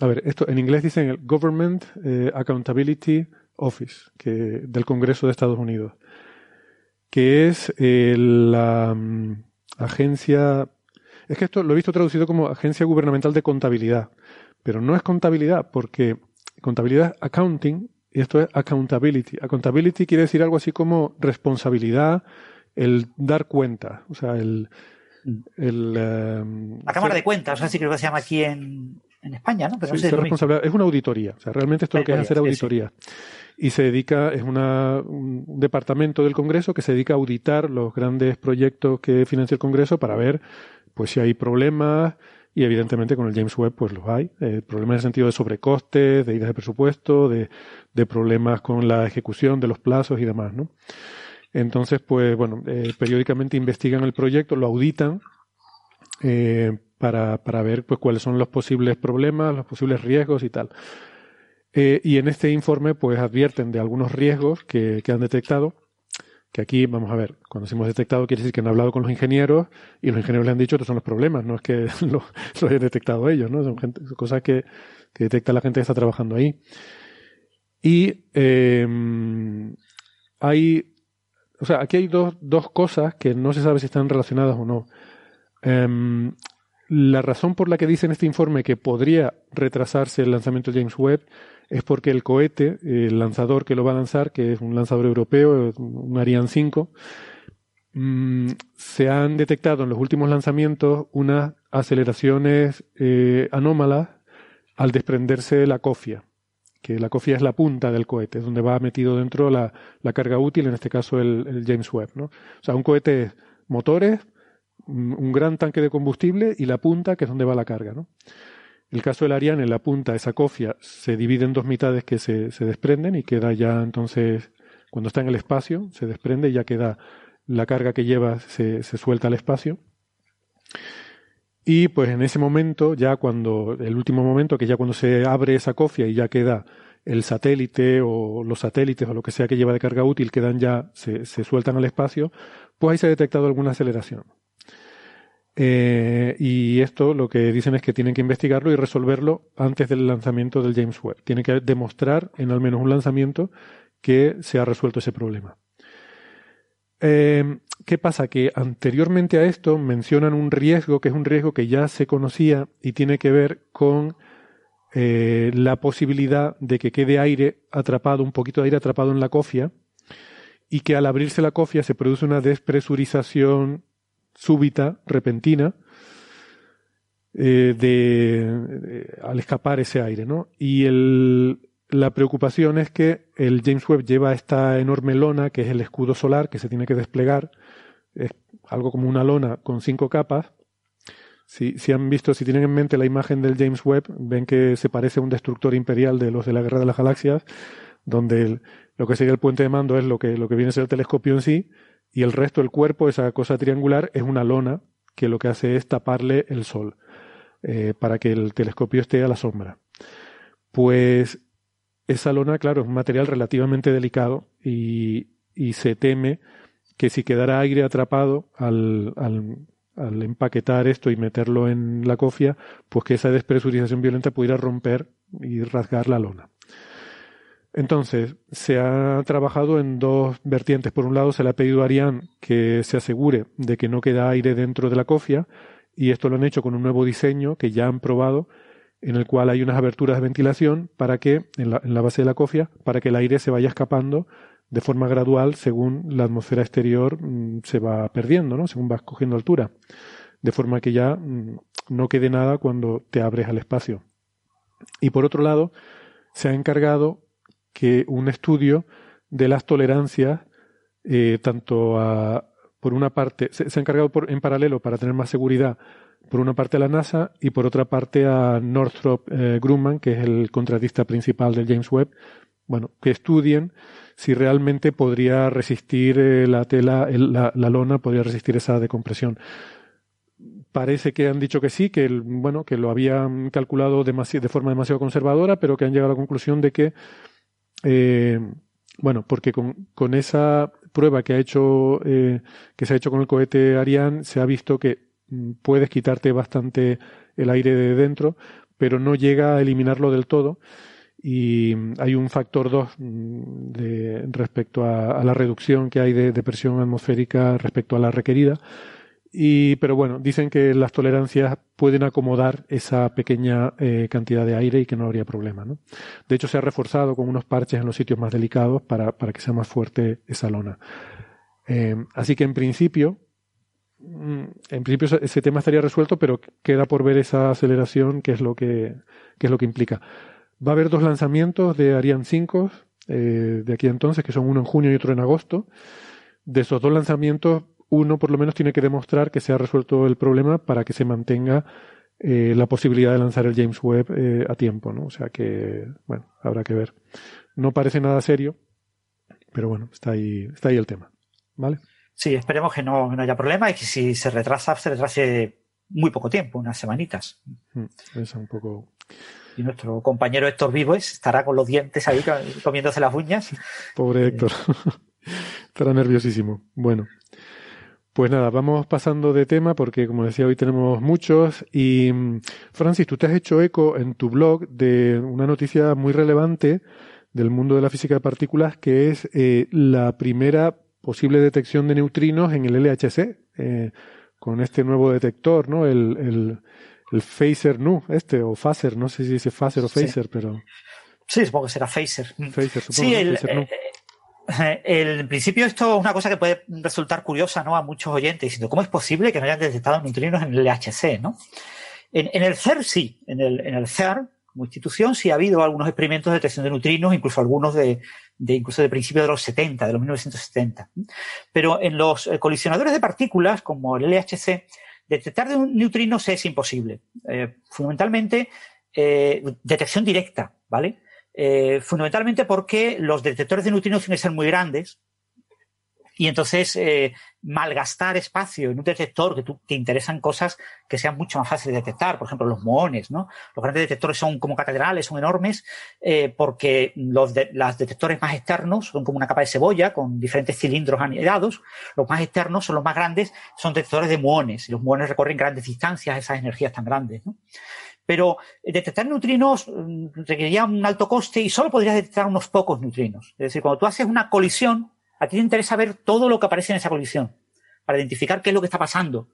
a ver, esto en inglés dicen el Government eh, Accountability Office, que, del Congreso de Estados Unidos, que es eh, la um, agencia... Es que esto lo he visto traducido como Agencia Gubernamental de Contabilidad, pero no es contabilidad, porque contabilidad es accounting y esto es accountability. Accountability quiere decir algo así como responsabilidad, el dar cuenta, o sea, el... el um, la Cámara ser, de Cuentas, así creo que se llama aquí en, en España, ¿no? Pero sí, no sé ser responsabilidad, es una auditoría, o sea, realmente esto lo que es hacer auditoría. Sí, sí. Y se dedica, es una, un departamento del Congreso que se dedica a auditar los grandes proyectos que financia el Congreso para ver... pues si hay problemas, y evidentemente con el James Webb pues los hay, eh, problemas en el sentido de sobrecostes, de idas de presupuesto, de, de problemas con la ejecución de los plazos y demás, ¿no? Entonces, pues bueno, eh, periódicamente investigan el proyecto, lo auditan eh, para, para ver pues cuáles son los posibles problemas, los posibles riesgos y tal. Eh, y en este informe pues advierten de algunos riesgos que, que han detectado. Que aquí, vamos a ver, cuando decimos detectado quiere decir que han hablado con los ingenieros y los ingenieros le han dicho que estos son los problemas, no es que lo, lo hayan detectado ellos, ¿no? Son, gente, son cosas que, que detecta la gente que está trabajando ahí. Y eh, hay, o sea, aquí hay dos, dos cosas que no se sabe si están relacionadas o no. Eh, la razón por la que dicen este informe que podría retrasarse el lanzamiento de James Webb es porque el cohete, el lanzador que lo va a lanzar, que es un lanzador europeo, un Ariane cinco, mmm, se han detectado en los últimos lanzamientos unas aceleraciones eh, anómalas al desprenderse la cofia, que la cofia es la punta del cohete, es donde va metido dentro la, la carga útil, en este caso el, el James Webb, ¿no? O sea, un cohete es motores, un gran tanque de combustible y la punta, que es donde va la carga, ¿no? El caso del Ariane, la punta, esa cofia, se divide en dos mitades que se, se desprenden y queda ya entonces, cuando está en el espacio, se desprende y ya queda la carga que lleva se, se suelta al espacio. Y pues en ese momento, ya cuando, el último momento, que ya cuando se abre esa cofia y ya queda el satélite o los satélites o lo que sea que lleva de carga útil, quedan ya, se, se sueltan al espacio, pues ahí se ha detectado alguna aceleración. Eh, y esto lo que dicen es que tienen que investigarlo y resolverlo antes del lanzamiento del James Webb. Tienen que demostrar en al menos un lanzamiento que se ha resuelto ese problema. Eh, ¿Qué pasa? Que anteriormente a esto mencionan un riesgo, que es un riesgo que ya se conocía y tiene que ver con eh, la posibilidad de que quede aire atrapado, un poquito de aire atrapado en la cofia, y que al abrirse la cofia se produce una despresurización súbita, repentina, eh, de, de, al escapar ese aire, ¿no? Y el... La preocupación es que el James Webb lleva esta enorme lona, que es el escudo solar, que se tiene que desplegar. Es algo como una lona con cinco capas. Si, si han visto, si tienen en mente la imagen del James Webb, ven que se parece a un destructor imperial de los de la Guerra de las Galaxias, donde el, lo que sería el puente de mando es lo que, lo que viene a ser el telescopio en sí, y el resto del cuerpo, esa cosa triangular, es una lona que lo que hace es taparle el sol, eh, para que el telescopio esté a la sombra. Pues esa lona, claro, es un material relativamente delicado y, y se teme que si quedara aire atrapado al, al, al empaquetar esto y meterlo en la cofia, pues que esa despresurización violenta pudiera romper y rasgar la lona. Entonces, se ha trabajado en dos vertientes. Por un lado, se le ha pedido a Ariane que se asegure de que no queda aire dentro de la cofia, y esto lo han hecho con un nuevo diseño que ya han probado, en el cual hay unas aberturas de ventilación para que, en la, en la base de la cofia, para que el aire se vaya escapando de forma gradual según la atmósfera exterior mmm, se va perdiendo, ¿no? Según vas cogiendo altura, de forma que ya mmm, no quede nada cuando te abres al espacio. Y por otro lado, se ha encargado que un estudio de las tolerancias, eh, tanto a, por una parte, se, se ha encargado por, en paralelo para tener más seguridad, por una parte a la NASA y por otra parte a Northrop eh, Grumman, que es el contratista principal del James Webb, bueno, que estudien si realmente podría resistir eh, la tela, el, la, la lona, podría resistir esa decompresión. Parece que han dicho que sí, que el, bueno, que lo habían calculado demasi- de forma demasiado conservadora, pero que han llegado a la conclusión de que, eh, bueno, porque con, con esa prueba que ha hecho, eh, que se ha hecho con el cohete Ariane, se ha visto que puedes quitarte bastante el aire de dentro, pero no llega a eliminarlo del todo, y hay un factor dos de, respecto a, a la reducción que hay de, de presión atmosférica respecto a la requerida, y, pero bueno, dicen que las tolerancias pueden acomodar esa pequeña eh, cantidad de aire y que no habría problema, ¿no? De hecho, se ha reforzado con unos parches en los sitios más delicados para, para que sea más fuerte esa lona. Eh, así que en principio En principio ese tema estaría resuelto, pero queda por ver esa aceleración, que es lo que, que es lo que implica. Va a haber dos lanzamientos de Ariane cinco eh, de aquí a entonces, que son uno en junio y otro en agosto. De esos dos lanzamientos, uno por lo menos tiene que demostrar que se ha resuelto el problema para que se mantenga eh, la posibilidad de lanzar el James Webb eh, a tiempo, ¿no? O sea que, bueno, habrá que ver. No parece nada serio, pero bueno, está ahí, está ahí el tema, ¿vale? Sí, esperemos que no, no haya problema y que si se retrasa, se retrase muy poco tiempo, unas semanitas. Es un poco... Y nuestro compañero Héctor Vives estará con los dientes ahí comiéndose las uñas. Pobre Héctor, eh... estará nerviosísimo. Bueno, pues nada, vamos pasando de tema porque, como decía, hoy tenemos muchos. Y Francis, tú te has hecho eco en tu blog de una noticia muy relevante del mundo de la física de partículas, que es eh, la primera posible detección de neutrinos en el L H C, eh, con este nuevo detector, ¿no? El, el, el FASER Nu, este, o FASER, no sé si dice FASER o FASER, sí. pero... Sí, supongo que será FASER. FASER, supongo. Sí, el, FASER Nu. Eh, el, en principio esto es una cosa que puede resultar curiosa, ¿no?, a muchos oyentes, diciendo, ¿cómo es posible que no hayan detectado neutrinos en el L H C, ¿no? En, en el CERN sí, en el, en el CERN, como institución, sí ha habido algunos experimentos de detección de neutrinos, incluso algunos de, de incluso de principios de los setenta, de los mil novecientos setenta. Pero en los colisionadores de partículas, como el L H C, detectar de neutrinos es imposible. Eh, fundamentalmente, eh, detección directa, ¿vale? Eh, fundamentalmente porque los detectores de neutrinos tienen que ser muy grandes y entonces eh, malgastar espacio en un detector, que tú, te interesan cosas que sean mucho más fáciles de detectar, por ejemplo, los muones, ¿no? Los grandes detectores son como catedrales, son enormes, eh, porque los de, las detectores más externos son como una capa de cebolla con diferentes cilindros anidados. Los más externos son los más grandes, son detectores de muones, y los muones recorren grandes distancias, esas energías tan grandes, ¿no? Pero detectar neutrinos requeriría un alto coste y solo podrías detectar unos pocos neutrinos. Es decir, cuando tú haces una colisión, a ti te interesa ver todo lo que aparece en esa colisión para identificar qué es lo que está pasando.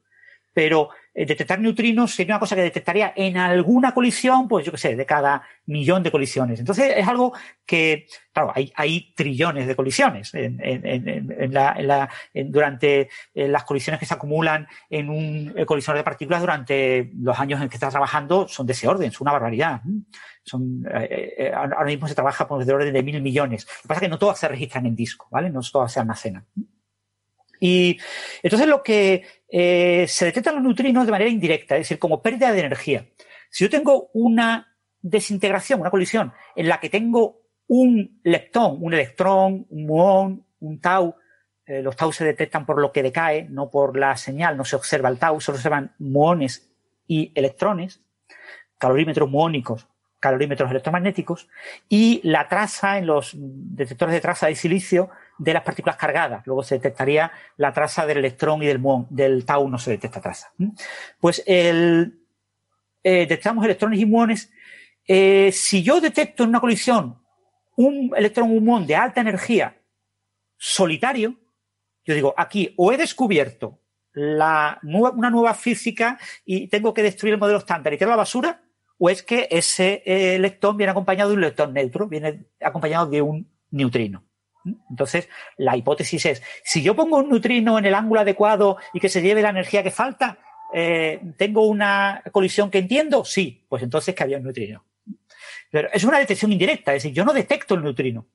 Pero eh, detectar neutrinos sería una cosa que detectaría en alguna colisión, pues yo qué sé, de cada millón de colisiones. Entonces es algo que, claro, hay, hay trillones de colisiones en, en, en, en la, en la, en, durante en las colisiones que se acumulan en un colisionador de partículas durante los años en que estás trabajando son de ese orden, es una barbaridad. Son, eh, eh, ahora mismo se trabaja por de orden de mil millones. Lo que pasa es que no todas se registran en disco, ¿vale? No todas se almacenan. Y entonces lo que eh, se detectan los neutrinos de manera indirecta, es decir, como pérdida de energía. Si yo tengo una desintegración, una colisión, en la que tengo un leptón, un electrón, un muón, un tau, eh, los tau se detectan por lo que decae, no por la señal, no se observa el tau, solo se observan muones y electrones, calorímetros muónicos, calorímetros electromagnéticos, y la traza en los detectores de traza de silicio de las partículas cargadas. Luego se detectaría la traza del electrón y del muón. Del tau no se detecta traza. Pues el, eh, detectamos electrones y muones. Eh, si yo detecto en una colisión un electrón o un muón de alta energía solitario, yo digo, aquí o he descubierto la, una nueva física y tengo que destruir el modelo estándar y tirarlo a la basura, o es que ese eh, electrón viene acompañado de un electrón neutro, viene acompañado de un neutrino. Entonces, la hipótesis es, si yo pongo un neutrino en el ángulo adecuado y que se lleve la energía que falta, eh, ¿tengo una colisión que entiendo? Sí, pues entonces que había un neutrino. Pero es una detección indirecta, es decir, yo no detecto el neutrino.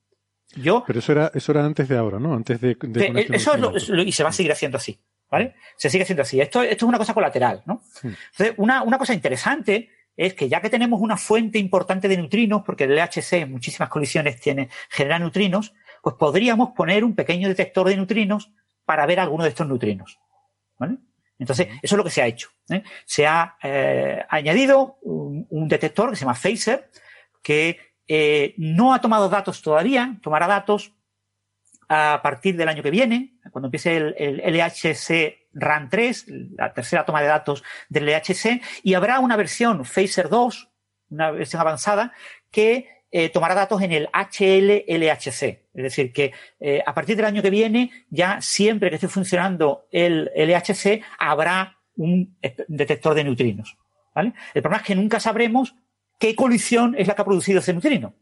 Yo, Pero eso era, eso era antes de ahora, ¿no? Antes de, de, de eso es lo, es lo, y se va a seguir haciendo así, ¿vale? Se sigue haciendo así. Esto, esto es una cosa colateral, ¿no? Entonces, una, una cosa interesante es que ya que tenemos una fuente importante de neutrinos, porque el L H C en muchísimas colisiones tiene, genera neutrinos, pues podríamos poner un pequeño detector de neutrinos para ver alguno de estos neutrinos, ¿vale? Entonces, eso es lo que se ha hecho, ¿eh? Se ha eh, añadido un, un detector que se llama FASER, que eh, no ha tomado datos todavía, tomará datos a partir del año que viene, cuando empiece el, el L H C RAN tres, la tercera toma de datos del L H C, y habrá una versión FASER dos, una versión avanzada, que Eh, tomará datos en el H L L H C. Es decir, que eh, a partir del año que viene, ya siempre que esté funcionando el L H C, habrá un detector de neutrinos, ¿vale? El problema es que nunca sabremos qué colisión es la que ha producido ese neutrino,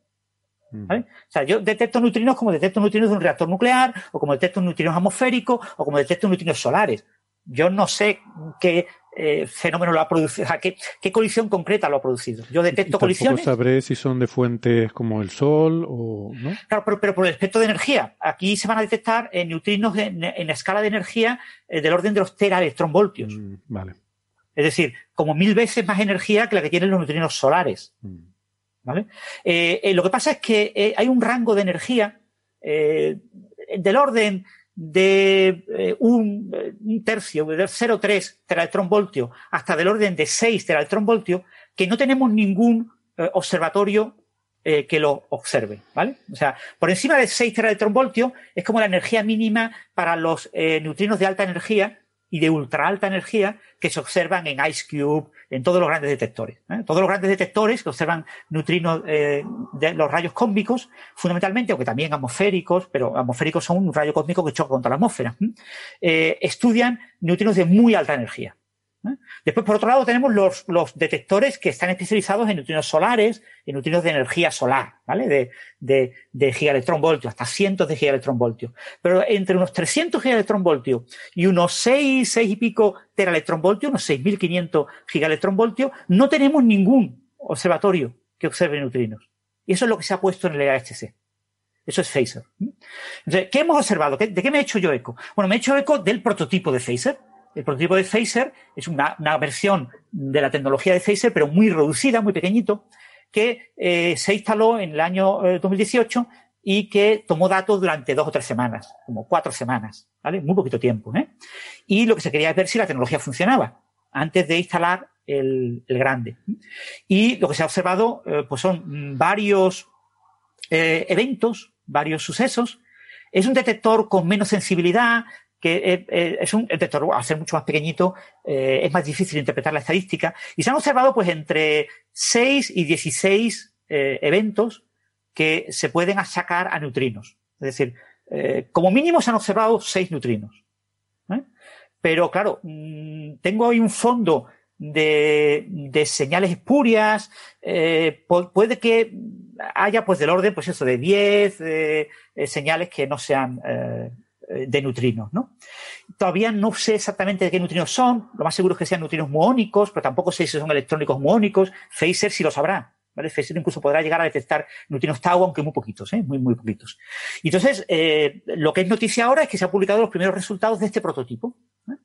¿vale? O sea, yo detecto neutrinos como detecto neutrinos de un reactor nuclear, o como detecto neutrinos atmosféricos, o como detecto neutrinos solares. Yo no sé qué eh, fenómeno lo ha producido, o sea, qué, qué colisión concreta lo ha producido. Yo detecto colisiones. Tampoco sabré si son de fuentes como el Sol o no. Claro, pero, pero por el espectro de energía. Aquí se van a detectar eh, neutrinos en, en escala de energía eh, del orden de los teraelectronvoltios. Mm, vale. Es decir, como mil veces más energía que la que tienen los neutrinos solares. Mm. ¿Vale? Eh, eh, lo que pasa es que eh, hay un rango de energía eh, del orden de eh, un, un tercio, de cero coma tres teraelectronvoltio hasta del orden de seis teraelectronvoltio, que no tenemos ningún eh, observatorio eh, que lo observe, ¿vale? O sea, por encima de seis teraelectronvoltio es como la energía mínima para los eh, neutrinos de alta energía y de ultra alta energía que se observan en Ice Cube, en todos los grandes detectores, ¿eh? Todos los grandes detectores que observan neutrinos eh, de los rayos cósmicos, fundamentalmente, aunque también atmosféricos, pero atmosféricos son un rayo cósmico que choca contra la atmósfera, ¿eh? Eh, estudian neutrinos de muy alta energía, ¿eh? Después, por otro lado, tenemos los, los detectores que están especializados en neutrinos solares, en neutrinos de energía solar, ¿vale? De, de, de gigaelectronvoltios, hasta cientos de gigaelectronvoltios. Pero entre unos trescientos gigaelectronvoltios y unos seis, seis y pico teraelectronvoltios, unos seis mil quinientos gigaelectronvoltios, no tenemos ningún observatorio que observe neutrinos. Y eso es lo que se ha puesto en el L H C. Eso es FASER. Entonces, ¿qué hemos observado? ¿De qué me he hecho yo eco? Bueno, me he hecho eco del prototipo de FASER. El prototipo de FASER es una, una versión de la tecnología de FASER, pero muy reducida, muy pequeñito, que eh, se instaló en el año eh, dos mil dieciocho y que tomó datos durante dos o tres semanas, como cuatro semanas, ¿vale? Muy poquito tiempo, ¿eh? Y lo que se quería es ver si la tecnología funcionaba antes de instalar el, el grande. Y lo que se ha observado eh, pues son varios eh, eventos, varios sucesos. Es un detector con menos sensibilidad, que es, es un detector, al ser mucho más pequeñito, eh, es más difícil interpretar la estadística. Y se han observado pues entre seis y dieciséis eh, eventos que se pueden achacar a neutrinos. Es decir, eh, como mínimo se han observado seis neutrinos, ¿eh? Pero, claro, mmm, tengo ahí un fondo de, de señales espurias, eh, puede que haya pues del orden, pues eso, de diez eh, eh, señales que no sean eh, de neutrinos, ¿no? Todavía no sé exactamente de qué neutrinos son, lo más seguro es que sean neutrinos muónicos, pero tampoco sé si son electrónicos muónicos. FASER sí lo sabrá, ¿vale? FASER incluso podrá llegar a detectar neutrinos tau, aunque muy poquitos, ¿eh? Muy, muy poquitos. Y entonces, eh, lo que es noticia ahora es que se han publicado los primeros resultados de este prototipo, ¿eh?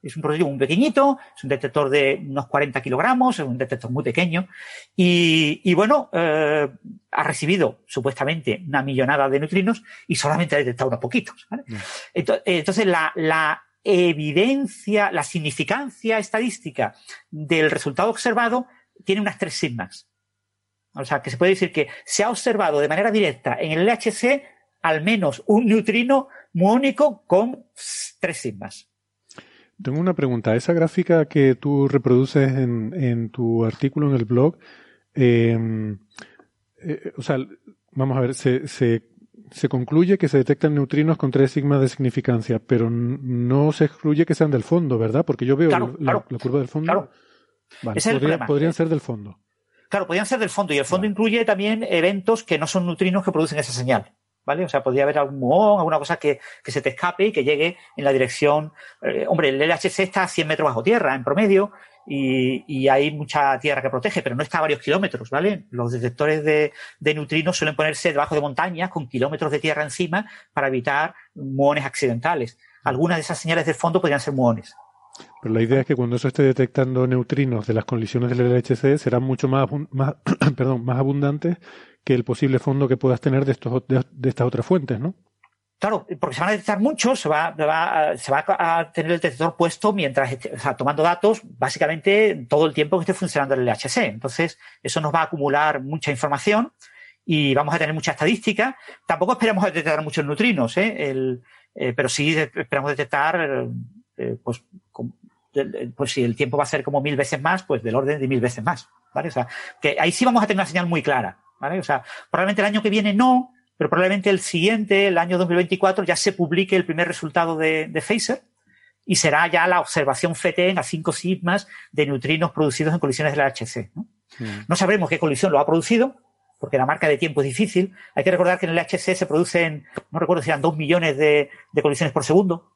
Es un prototipo muy pequeñito, es un detector de unos cuarenta kilogramos, es un detector muy pequeño. Y, y bueno, eh, ha recibido supuestamente una millonada de neutrinos y solamente ha detectado unos poquitos, ¿vale? Mm. Entonces, entonces la, la evidencia, la significancia estadística del resultado observado tiene unas tres sigmas. O sea, que se puede decir que se ha observado de manera directa en el L H C al menos un neutrino muónico con tres sigmas. Tengo una pregunta. Esa gráfica que tú reproduces en, en tu artículo en el blog, eh, eh, o sea, vamos a ver, se, se, se concluye que se detectan neutrinos con tres sigmas de significancia, pero no se excluye que sean del fondo, ¿verdad? Porque yo veo claro, la, claro, la curva del fondo. Claro. Vale, Ese podría, es el problema. Podrían ser del fondo. Claro, podrían ser del fondo, y el fondo vale. Incluye también eventos que no son neutrinos que producen esa señal, ¿vale? O sea, podría haber algún muón, alguna cosa que, que se te escape y que llegue en la dirección... Eh, hombre, el L H C está a cien metros bajo tierra, en promedio, y, y hay mucha tierra que protege, pero no está a varios kilómetros, ¿vale? Los detectores de, de neutrinos suelen ponerse debajo de montañas con kilómetros de tierra encima para evitar muones accidentales. Algunas de esas señales del fondo podrían ser muones. Pero la idea es que cuando eso esté detectando neutrinos de las colisiones del L H C serán mucho más, más, perdón, más abundantes que el posible fondo que puedas tener de, estos, de, de estas otras fuentes, ¿no? Claro, porque se van a detectar muchos, se va, va, se va a tener el detector puesto mientras esté, o sea, tomando datos básicamente todo el tiempo que esté funcionando el L H C. Entonces, eso nos va a acumular mucha información y vamos a tener mucha estadística. Tampoco esperamos detectar muchos neutrinos, ¿eh? El, eh, pero sí esperamos detectar, eh, pues, con, pues si el tiempo va a ser como mil veces más, pues del orden de mil veces más, ¿vale? O sea, que ahí sí vamos a tener una señal muy clara, ¿vale? O sea, probablemente el año que viene no, pero probablemente el siguiente, el año dos mil veinticuatro, ya se publique el primer resultado de, de FASER y será ya la observación F E T E N a cinco sigmas de neutrinos producidos en colisiones del L H C, ¿no? Mm. No sabremos qué colisión lo ha producido, porque la marca de tiempo es difícil. Hay que recordar que en el L H C se producen, no recuerdo si eran dos millones de, de colisiones por segundo,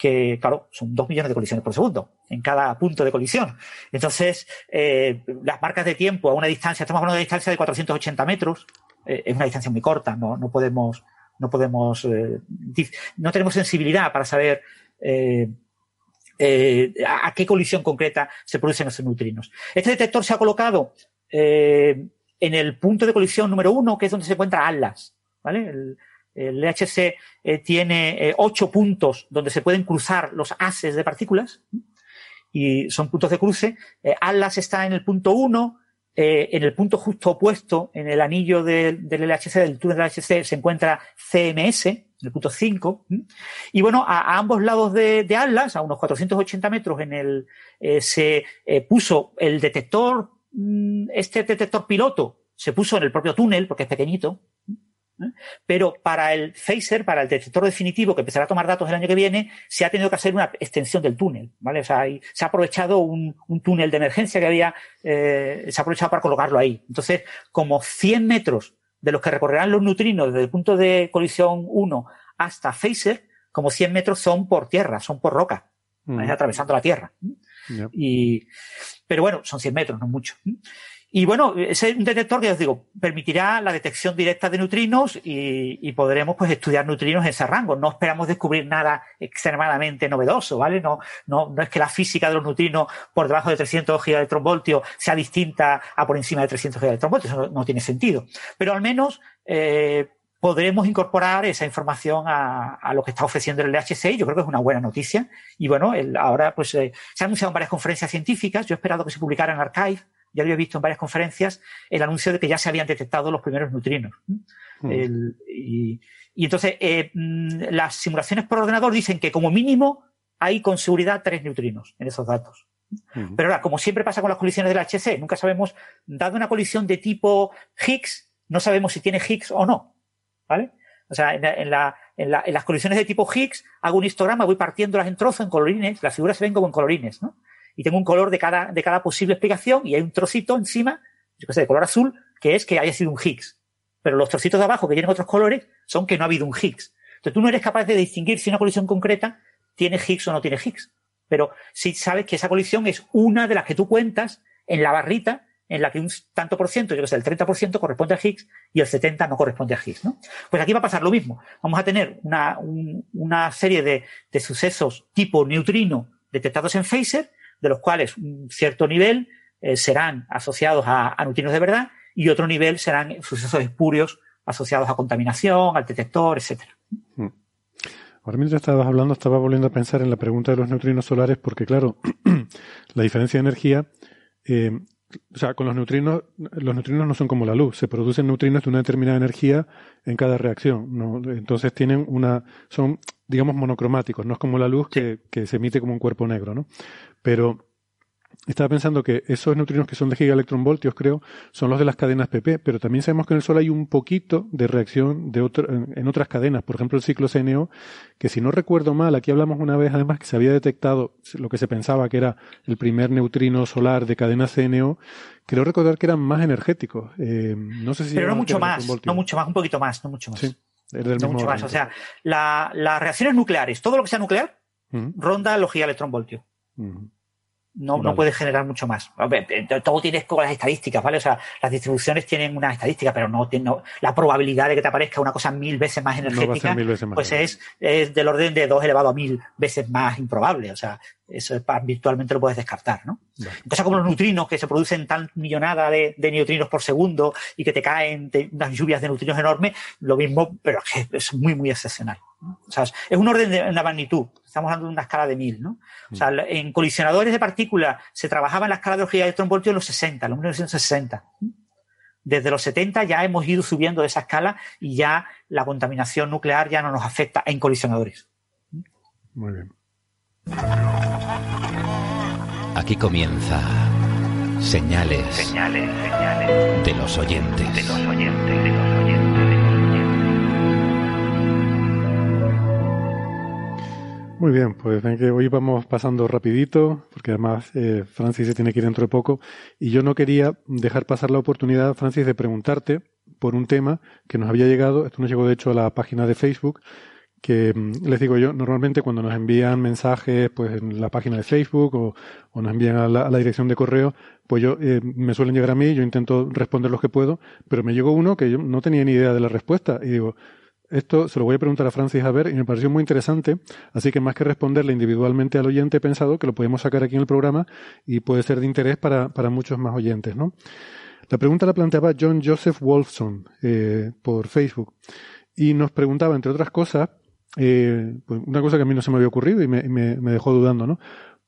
que, claro, son dos millones de colisiones por segundo en cada punto de colisión. Entonces, eh, las marcas de tiempo a una distancia, estamos hablando de una distancia de cuatrocientos ochenta metros, eh, es una distancia muy corta, no, no podemos, no podemos, eh, no tenemos sensibilidad para saber eh, eh, a qué colisión concreta se producen esos neutrinos. Este detector se ha colocado eh, en el punto de colisión número uno, que es donde se encuentra Atlas, ¿vale? El, El L H C eh, tiene eh, ocho puntos donde se pueden cruzar los haces de partículas y son puntos de cruce. Eh, Atlas está en el punto uno, eh, en el punto justo opuesto, en el anillo de, del L H C, del túnel del L H C, se encuentra C M S, en el punto cinco. Y bueno, a, a ambos lados de, de Atlas, a unos cuatrocientos ochenta metros, en el eh, se eh, puso el detector, este detector piloto, se puso en el propio túnel porque es pequeñito. Pero para el FASER, para el detector definitivo que empezará a tomar datos el año que viene, se ha tenido que hacer una extensión del túnel, ¿vale? O sea, ahí se ha aprovechado un, un túnel de emergencia que había, eh, se ha aprovechado para colocarlo ahí. Entonces, como cien metros de los que recorrerán los neutrinos desde el punto de colisión uno hasta FASER, como cien metros son por tierra, son por roca, mm. atravesando la tierra. Yep. Y, pero bueno, son cien metros, no es mucho. Y bueno, ese es un detector que, os digo, permitirá la detección directa de neutrinos y, y podremos pues estudiar neutrinos en ese rango. No esperamos descubrir nada extremadamente novedoso, ¿vale? No, no, no es que la física de los neutrinos por debajo de trescientos gigaelectronvoltios sea distinta a por encima de trescientos gigaelectronvoltios. Eso no, no tiene sentido. Pero al menos eh, podremos incorporar esa información a, a lo que está ofreciendo el L H C, y yo creo que es una buena noticia. Y bueno, el, ahora pues eh, se han anunciado en varias conferencias científicas, yo he esperado que se publicara en Archive, ya lo he visto en varias conferencias, el anuncio de que ya se habían detectado los primeros neutrinos. Mm. El, y, y entonces, eh, las simulaciones por ordenador dicen que como mínimo hay con seguridad tres neutrinos en esos datos. Mm. Pero ahora, como siempre pasa con las colisiones del L H C, nunca sabemos, dado una colisión de tipo Higgs, no sabemos si tiene Higgs o no, ¿vale? O sea, en, la, en, la, en, la, en las colisiones de tipo Higgs hago un histograma, voy partiéndolas en trozos, en colorines, las figuras se ven como en colorines, ¿no? Y tengo un color de cada, de cada posible explicación y hay un trocito encima, yo qué sé, de color azul, que es que haya sido un Higgs. Pero los trocitos de abajo que tienen otros colores son que no ha habido un Higgs. Entonces tú no eres capaz de distinguir si una colisión concreta tiene Higgs o no tiene Higgs. Pero sí sabes que esa colisión es una de las que tú cuentas en la barrita en la que un tanto por ciento, yo que sé, el treinta por ciento corresponde a Higgs y el setenta por ciento no corresponde a Higgs, ¿no? Pues aquí va a pasar lo mismo. Vamos a tener una, un, una serie de, de sucesos tipo neutrino detectados en FASER, de los cuales un cierto nivel eh, serán asociados a, a neutrinos de verdad y otro nivel serán sucesos espurios asociados a contaminación, al detector, etcétera. Ahora, mientras estabas hablando, estaba volviendo a pensar en la pregunta de los neutrinos solares porque, claro, la diferencia de energía... Eh, O sea, con los neutrinos, los neutrinos no son como la luz. Se producen neutrinos de una determinada energía en cada reacción, ¿no? Entonces tienen una, son, digamos, monocromáticos. No es como la luz que, que se emite como un cuerpo negro, ¿no? Pero estaba pensando que esos neutrinos que son de gigaelectronvoltios, creo, son los de las cadenas P P. Pero también sabemos que en el Sol hay un poquito de reacción de otro, en otras cadenas. Por ejemplo, el ciclo C N O, que si no recuerdo mal, aquí hablamos una vez, además, que se había detectado lo que se pensaba que era el primer neutrino solar de cadena C N O. Creo recordar que eran más energéticos. Eh, no sé si Pero no mucho más, no mucho más, un poquito más, no mucho más. Sí, es del no mismo mucho más. O sea, la, las reacciones nucleares, todo lo que sea nuclear, uh-huh. ronda los gigaelectronvoltios. Uh-huh. No, vale. No puede generar mucho más. Todo tienes con las estadísticas, ¿vale? O sea, las distribuciones tienen unas estadísticas, pero no, no la probabilidad de que te aparezca una cosa mil veces más energética, no mil veces más pues es, es del orden de dos elevado a mil veces más improbable. O sea, eso es, virtualmente lo puedes descartar, ¿no? Vale. Entonces, como los neutrinos que se producen tan millonada de, de neutrinos por segundo y que te caen de unas lluvias de neutrinos enormes, lo mismo, pero es muy, muy excepcional. O sea, es un orden de una magnitud, estamos hablando de una escala de mil, ¿no? O sea, en colisionadores de partículas se trabajaba en la escala de los gigaelectronvoltios en los sesenta, en los mil novecientos sesenta. Desde los setenta ya hemos ido subiendo de esa escala y ya la contaminación nuclear ya no nos afecta en colisionadores. Muy bien. Aquí comienza señales, señales, señales de los oyentes. De los oyentes, de los oyentes. Muy bien, pues ven que hoy vamos pasando rapidito, porque además eh, Francis se tiene que ir dentro de poco, y yo no quería dejar pasar la oportunidad, Francis, de preguntarte por un tema que nos había llegado, esto nos llegó de hecho a la página de Facebook, que les digo yo, normalmente cuando nos envían mensajes pues en la página de Facebook o, o nos envían a la, a la dirección de correo, pues yo eh, me suelen llegar a mí, yo intento responder los que puedo, pero me llegó uno que yo no tenía ni idea de la respuesta, y digo... Esto se lo voy a preguntar a Francis a ver y me pareció muy interesante, así que más que responderle individualmente al oyente he pensado que lo podemos sacar aquí en el programa y puede ser de interés para, para muchos más oyentes, ¿no? La pregunta la planteaba John Joseph Wolfson eh, por Facebook y nos preguntaba, entre otras cosas, eh, pues una cosa que a mí no se me había ocurrido y me, me, me dejó dudando, ¿no?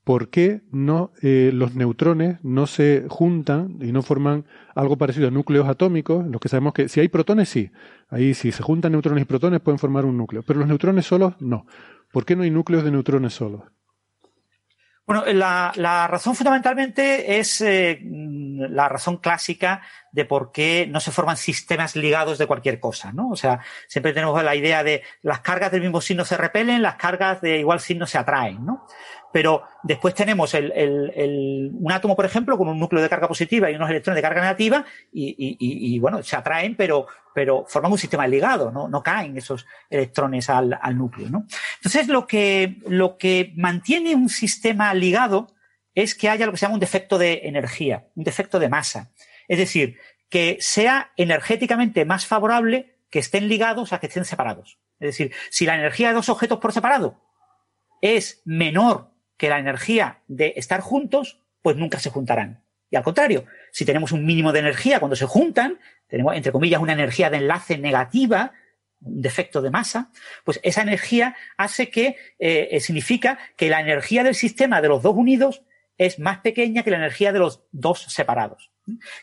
¿Por qué no eh, los neutrones no se juntan y no forman algo parecido a núcleos atómicos? Los que sabemos que si hay protones, sí. Ahí si se juntan neutrones y protones pueden formar un núcleo. Pero los neutrones solos, no. ¿Por qué no hay núcleos de neutrones solos? Bueno, la, la razón fundamentalmente es eh, la razón clásica de por qué no se forman sistemas ligados de cualquier cosa, ¿no? O sea, siempre tenemos la idea de las cargas del mismo signo se repelen, las cargas de igual signo se atraen, ¿no? Pero después tenemos el, el, el, un átomo, por ejemplo, con un núcleo de carga positiva y unos electrones de carga negativa y, y, y, y bueno, se atraen, pero, pero forman un sistema ligado, ¿no? No caen esos electrones al, al núcleo, ¿no? Entonces, lo que, lo que mantiene un sistema ligado es que haya lo que se llama un defecto de energía, un defecto de masa. Es decir, que sea energéticamente más favorable que estén ligados a que estén separados. Es decir, si la energía de dos objetos por separado es menor que la energía de estar juntos, pues nunca se juntarán. Y al contrario, si tenemos un mínimo de energía cuando se juntan, tenemos, entre comillas, una energía de enlace negativa, defecto de masa, pues esa energía hace que, eh, significa que la energía del sistema de los dos unidos es más pequeña que la energía de los dos separados.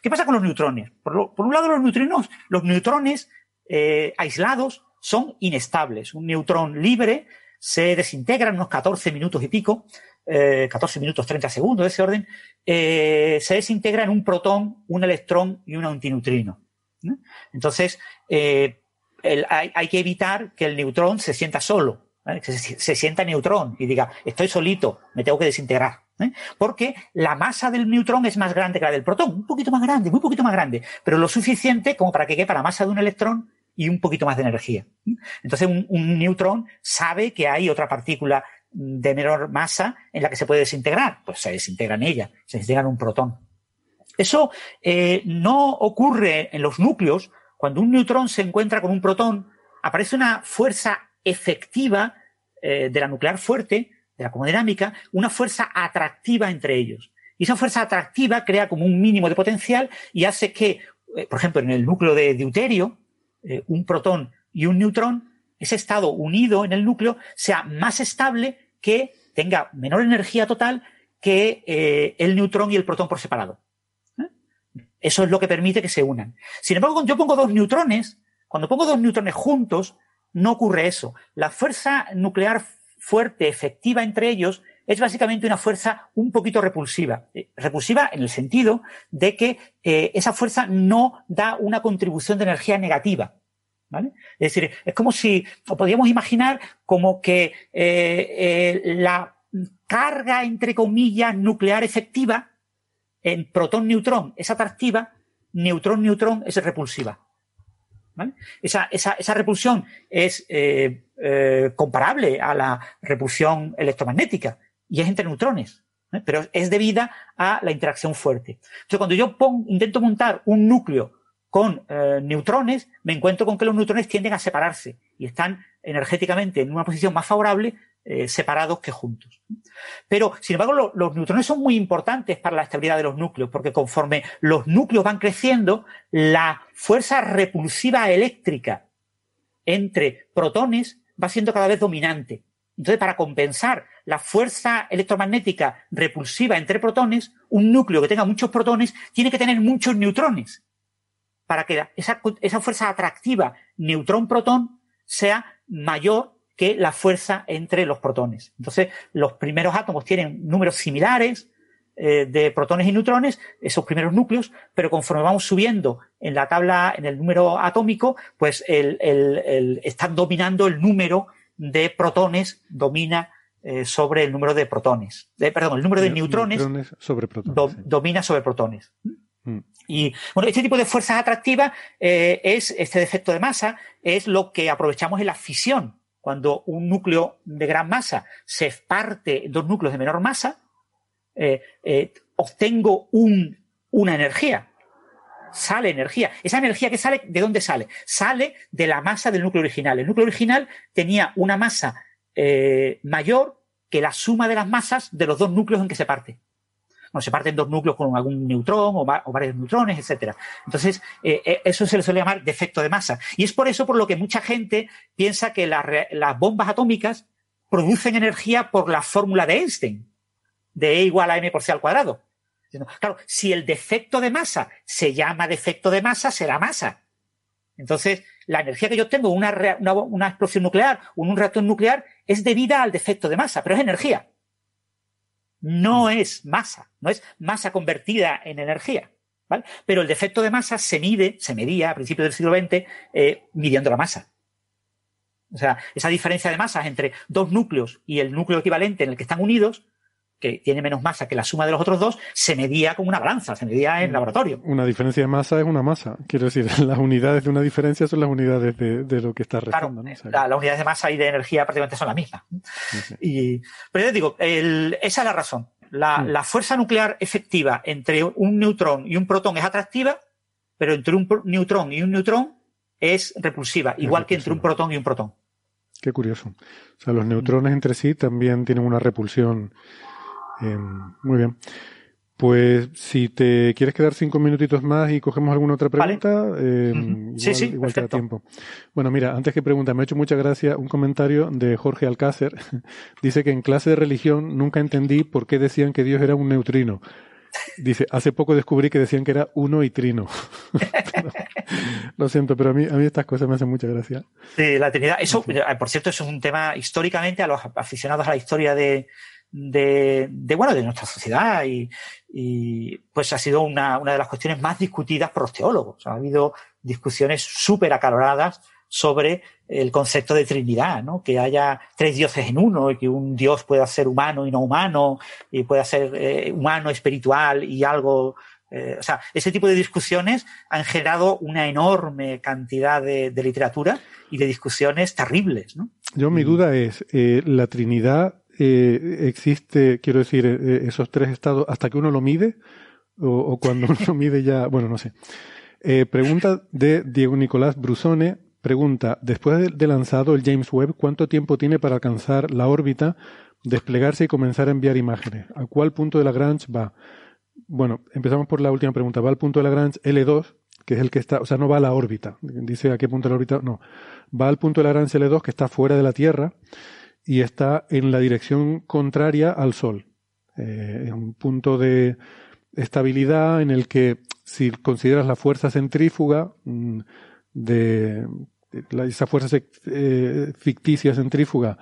¿Qué pasa con los neutrones? Por, lo, por un lado, los neutrinos, los neutrones eh, aislados son inestables. Un neutrón libre se desintegra en unos catorce minutos y pico, eh, catorce minutos treinta segundos de ese orden, eh, se desintegra en un protón, un electrón y un antineutrino. ¿No? Entonces, eh, el, hay, hay que evitar que el neutrón se sienta solo, ¿vale? Que se, se sienta neutrón y diga, estoy solito, me tengo que desintegrar. ¿Eh? Porque la masa del neutrón es más grande que la del protón, un poquito más grande, muy poquito más grande, pero lo suficiente como para que quepa la masa de un electrón y un poquito más de energía. ¿Eh? Entonces un, un neutrón sabe que hay otra partícula de menor masa en la que se puede desintegrar, pues se desintegra en ella, se desintegra en un protón. Eso eh, no ocurre en los núcleos. Cuando un neutrón se encuentra con un protón, aparece una fuerza efectiva eh, de la nuclear fuerte, de la cromodinámica, una fuerza atractiva entre ellos. Y esa fuerza atractiva crea como un mínimo de potencial y hace que, por ejemplo, en el núcleo de deuterio, eh, un protón y un neutrón, ese estado unido en el núcleo sea más estable, que tenga menor energía total que eh, el neutrón y el protón por separado. ¿Eh? Eso es lo que permite que se unan. Sin embargo, cuando yo pongo dos neutrones, cuando pongo dos neutrones juntos, no ocurre eso. La fuerza nuclear fuerte, efectiva entre ellos, es básicamente una fuerza un poquito repulsiva. Eh, repulsiva en el sentido de que eh, esa fuerza no da una contribución de energía negativa, ¿vale? Es decir, es como si, o podríamos imaginar como que eh, eh, la carga, entre comillas, nuclear efectiva en protón-neutrón es atractiva, neutrón-neutrón es repulsiva. ¿Vale? Esa, esa, esa repulsión es eh, eh, comparable a la repulsión electromagnética y es entre neutrones, ¿eh? Pero es debida a la interacción fuerte. Entonces, cuando yo pongo, intento montar un núcleo con eh, neutrones, me encuentro con que los neutrones tienden a separarse y están energéticamente en una posición más favorable eh, separados que juntos. Pero, sin embargo, lo, los neutrones son muy importantes para la estabilidad de los núcleos, porque conforme los núcleos van creciendo, la fuerza repulsiva eléctrica entre protones va siendo cada vez dominante. Entonces, para compensar la fuerza electromagnética repulsiva entre protones, un núcleo que tenga muchos protones tiene que tener muchos neutrones para que esa, esa fuerza atractiva neutrón-protón sea mayor que la fuerza entre los protones. Entonces, los primeros átomos tienen números similares eh, de protones y neutrones, esos primeros núcleos, pero conforme vamos subiendo en la tabla, en el número atómico, pues el, el, el, están dominando el número de protones, domina eh, sobre el número de protones. Eh, perdón, el número de neutrones, neutrones sobre protones, do, sí. domina sobre protones. Mm. Y bueno, este tipo de fuerzas atractivas, eh, es este defecto de masa, es lo que aprovechamos en la fisión. Cuando un núcleo de gran masa se parte en dos núcleos de menor masa, eh, eh, obtengo un, una energía. Sale energía. ¿Esa energía que sale, de dónde sale? Sale de la masa del núcleo original. El núcleo original tenía una masa eh, mayor que la suma de las masas de los dos núcleos en que se parte. Bueno, se parten dos núcleos con algún neutrón o, va, o varios neutrones, etcétera. Entonces, eh, eso se le suele llamar defecto de masa. Y es por eso por lo que mucha gente piensa que la, las bombas atómicas producen energía por la fórmula de Einstein, de E igual a m por c al cuadrado. Claro, si el defecto de masa se llama defecto de masa, será masa. Entonces, la energía que yo obtengo, una, una, una explosión nuclear o un reactor nuclear, es debida al defecto de masa, pero es energía. No es masa, no es masa convertida en energía, ¿vale? Pero el defecto de masa se mide, se medía a principios del siglo veinte eh, midiendo la masa. O sea, esa diferencia de masas entre dos núcleos y el núcleo equivalente en el que están unidos, que tiene menos masa que la suma de los otros dos, se medía con una balanza, se medía en laboratorio. Una diferencia de masa es una masa. Quiero decir, las unidades de una diferencia son las unidades de, de lo que está restando. Claro, ¿no? O sea, la, las unidades de masa y de energía prácticamente son las mismas. Sí. Y, pero yo digo, el, esa es la razón. La, sí. la fuerza nuclear efectiva entre un neutrón y un protón es atractiva, pero entre un neutrón y un neutrón es repulsiva, es igual repulsiva. que entre un protón y un protón. Qué curioso. O sea, los neutrones entre sí también tienen una repulsión. Eh, muy bien. Pues si te quieres quedar cinco minutitos más y cogemos alguna otra pregunta, vale. eh, uh-huh. igual, sí, sí, igual te da tiempo. Bueno, mira, antes que pregunta, me ha hecho mucha gracia un comentario de Jorge Alcácer. Dice que en clase de religión nunca entendí por qué decían que Dios era un neutrino. Dice, hace poco descubrí que decían que era uno y trino. Lo siento, pero a mí, a mí estas cosas me hacen mucha gracia. Sí, la Trinidad. Eso, sí. Por cierto, eso es un tema históricamente a los aficionados a la historia de... De, de bueno de nuestra sociedad y, y pues ha sido una, una de las cuestiones más discutidas por los teólogos. Ha habido discusiones súper acaloradas sobre el concepto de Trinidad, ¿no? Que haya tres dioses en uno y que un dios pueda ser humano y no humano y pueda ser eh, humano, espiritual y algo... Eh, o sea, ese tipo de discusiones han generado una enorme cantidad de, de literatura y de discusiones terribles, ¿no? Yo, mi duda es, eh, la Trinidad... Eh, existe, quiero decir, eh, esos tres estados hasta que uno lo mide o, o cuando uno lo mide ya, bueno, no sé. Eh, pregunta de Diego Nicolás Brusone, pregunta, después de, de lanzado el James Webb, ¿cuánto tiempo tiene para alcanzar la órbita, desplegarse y comenzar a enviar imágenes? ¿A cuál punto de Lagrange va? Bueno, empezamos por la última pregunta, va al punto de Lagrange L dos, que es el que está, o sea, no va a la órbita, dice a qué punto de la órbita, no, va al punto de Lagrange L dos que está fuera de la Tierra, y está en la dirección contraria al Sol. Eh, es un punto de estabilidad en el que, si consideras la fuerza centrífuga, de, la, esa fuerza eh, ficticia centrífuga,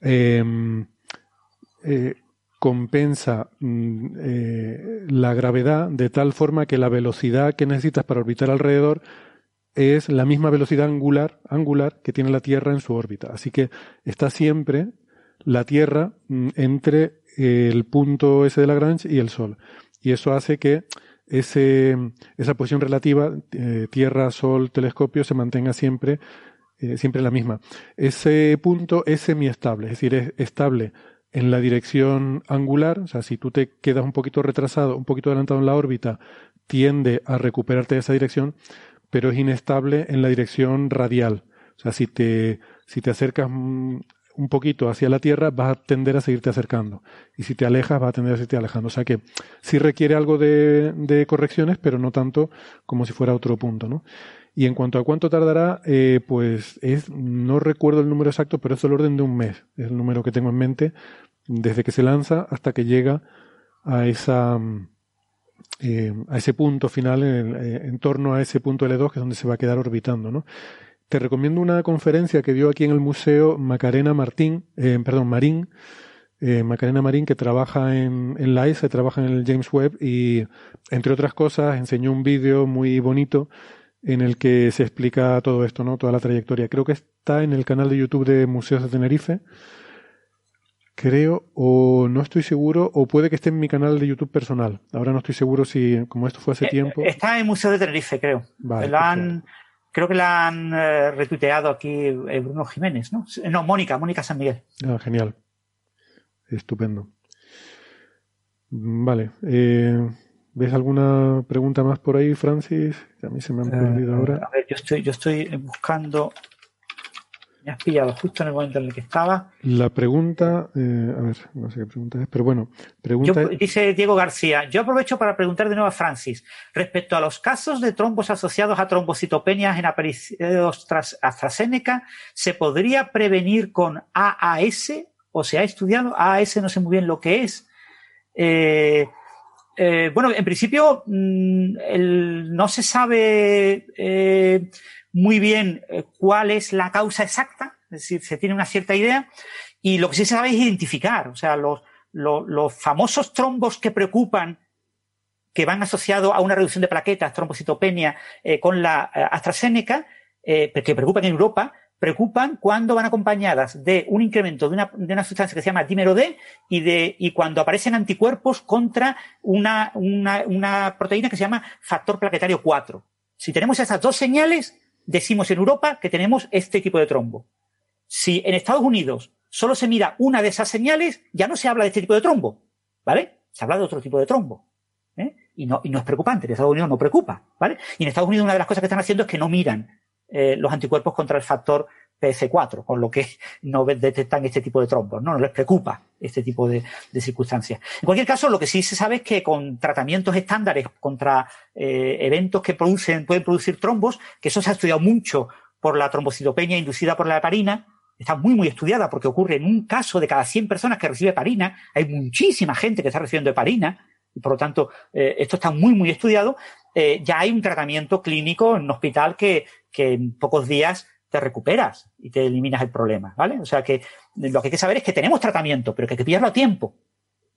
eh, eh, compensa eh, la gravedad de tal forma que la velocidad que necesitas para orbitar alrededor es la misma velocidad angular, angular que tiene la Tierra en su órbita. Así que está siempre la Tierra entre el punto ese de Lagrange y el Sol. Y eso hace que ese, esa posición relativa, eh, Tierra, Sol, telescopio, se mantenga siempre, eh, siempre la misma. Ese punto es semiestable, es decir, es estable en la dirección angular. O sea, si tú te quedas un poquito retrasado, un poquito adelantado en la órbita, tiende a recuperarte de esa dirección, pero es inestable en la dirección radial. O sea, si te, si te acercas un poquito hacia la Tierra, vas a tender a seguirte acercando. Y si te alejas, vas a tender a seguirte alejando. O sea que sí requiere algo de, de correcciones, pero no tanto como si fuera otro punto, ¿no? Y en cuanto a cuánto tardará, eh, pues es, no recuerdo el número exacto, pero es el orden de un mes. Es el número que tengo en mente, desde que se lanza hasta que llega a esa... Eh, a ese punto final, en, eh, en torno a ese punto L dos, que es donde se va a quedar orbitando, ¿no? Te recomiendo una conferencia que dio aquí en el museo Macarena Martín, eh, perdón, Marín, eh, Macarena Marín, que trabaja en, en la E S A, trabaja en el James Webb y, entre otras cosas, enseñó un vídeo muy bonito en el que se explica todo esto, ¿no? Toda la trayectoria. Creo que está en el canal de YouTube de Museos de Tenerife. Creo, o no estoy seguro, o puede que esté en mi canal de YouTube personal. Ahora no estoy seguro si, como esto fue hace eh, tiempo... Está en el Museo de Tenerife, creo. Vale, lo han, creo que la han eh, retuiteado aquí Bruno Jiménez, ¿no? No, Mónica, Mónica San Miguel. Ah, genial. Estupendo. Vale. Eh, ¿Ves alguna pregunta más por ahí, Francis? Que a mí se me han perdido eh, ahora. A ver, yo estoy, yo estoy buscando... Me has pillado justo en el momento en el que estaba. La pregunta, eh, a ver, no sé qué pregunta es, pero bueno, pregunta... Yo, dice Diego García, yo aprovecho para preguntar de nuevo a Francis, respecto a los casos de trombos asociados a trombocitopenias en aparecidos tras AstraZeneca, ¿se podría prevenir con A A S? ¿O se ha estudiado? A A S no sé muy bien lo que es. Eh, eh, bueno, en principio mmm, el, no se sabe... Eh, muy bien cuál es la causa exacta, es decir, se tiene una cierta idea y lo que sí se sabe es identificar, o sea, los, los, los famosos trombos que preocupan, que van asociados a una reducción de plaquetas, trombocitopenia, eh, con la eh, AstraZeneca, eh, que preocupan en Europa, preocupan cuando van acompañadas de un incremento de una, de una sustancia que se llama dímero D y de, y cuando aparecen anticuerpos contra una, una, una proteína que se llama factor plaquetario cuatro. Si tenemos esas dos señales, decimos en Europa que tenemos este tipo de trombo. Si en Estados Unidos solo se mira una de esas señales, ya no se habla de este tipo de trombo, ¿vale? Se habla de otro tipo de trombo, ¿eh? Y no, y no es preocupante, en Estados Unidos no preocupa, ¿vale? Y en Estados Unidos una de las cosas que están haciendo es que no miran eh, los anticuerpos contra el factor P F cuatro, con lo que no detectan este tipo de trombos, ¿no? No les preocupa este tipo de, de circunstancias. En cualquier caso, lo que sí se sabe es que con tratamientos estándares contra eh, eventos que producen pueden producir trombos, que eso se ha estudiado mucho por la trombocitopenia inducida por la heparina, está muy, muy estudiada porque ocurre en un caso de cada cien personas que recibe heparina, hay muchísima gente que está recibiendo heparina, y por lo tanto eh, esto está muy, muy estudiado. Eh, ya hay un tratamiento clínico en un hospital que, que en pocos días te recuperas y te eliminas el problema, ¿vale? O sea que lo que hay que saber es que tenemos tratamiento, pero que hay que pillarlo a tiempo.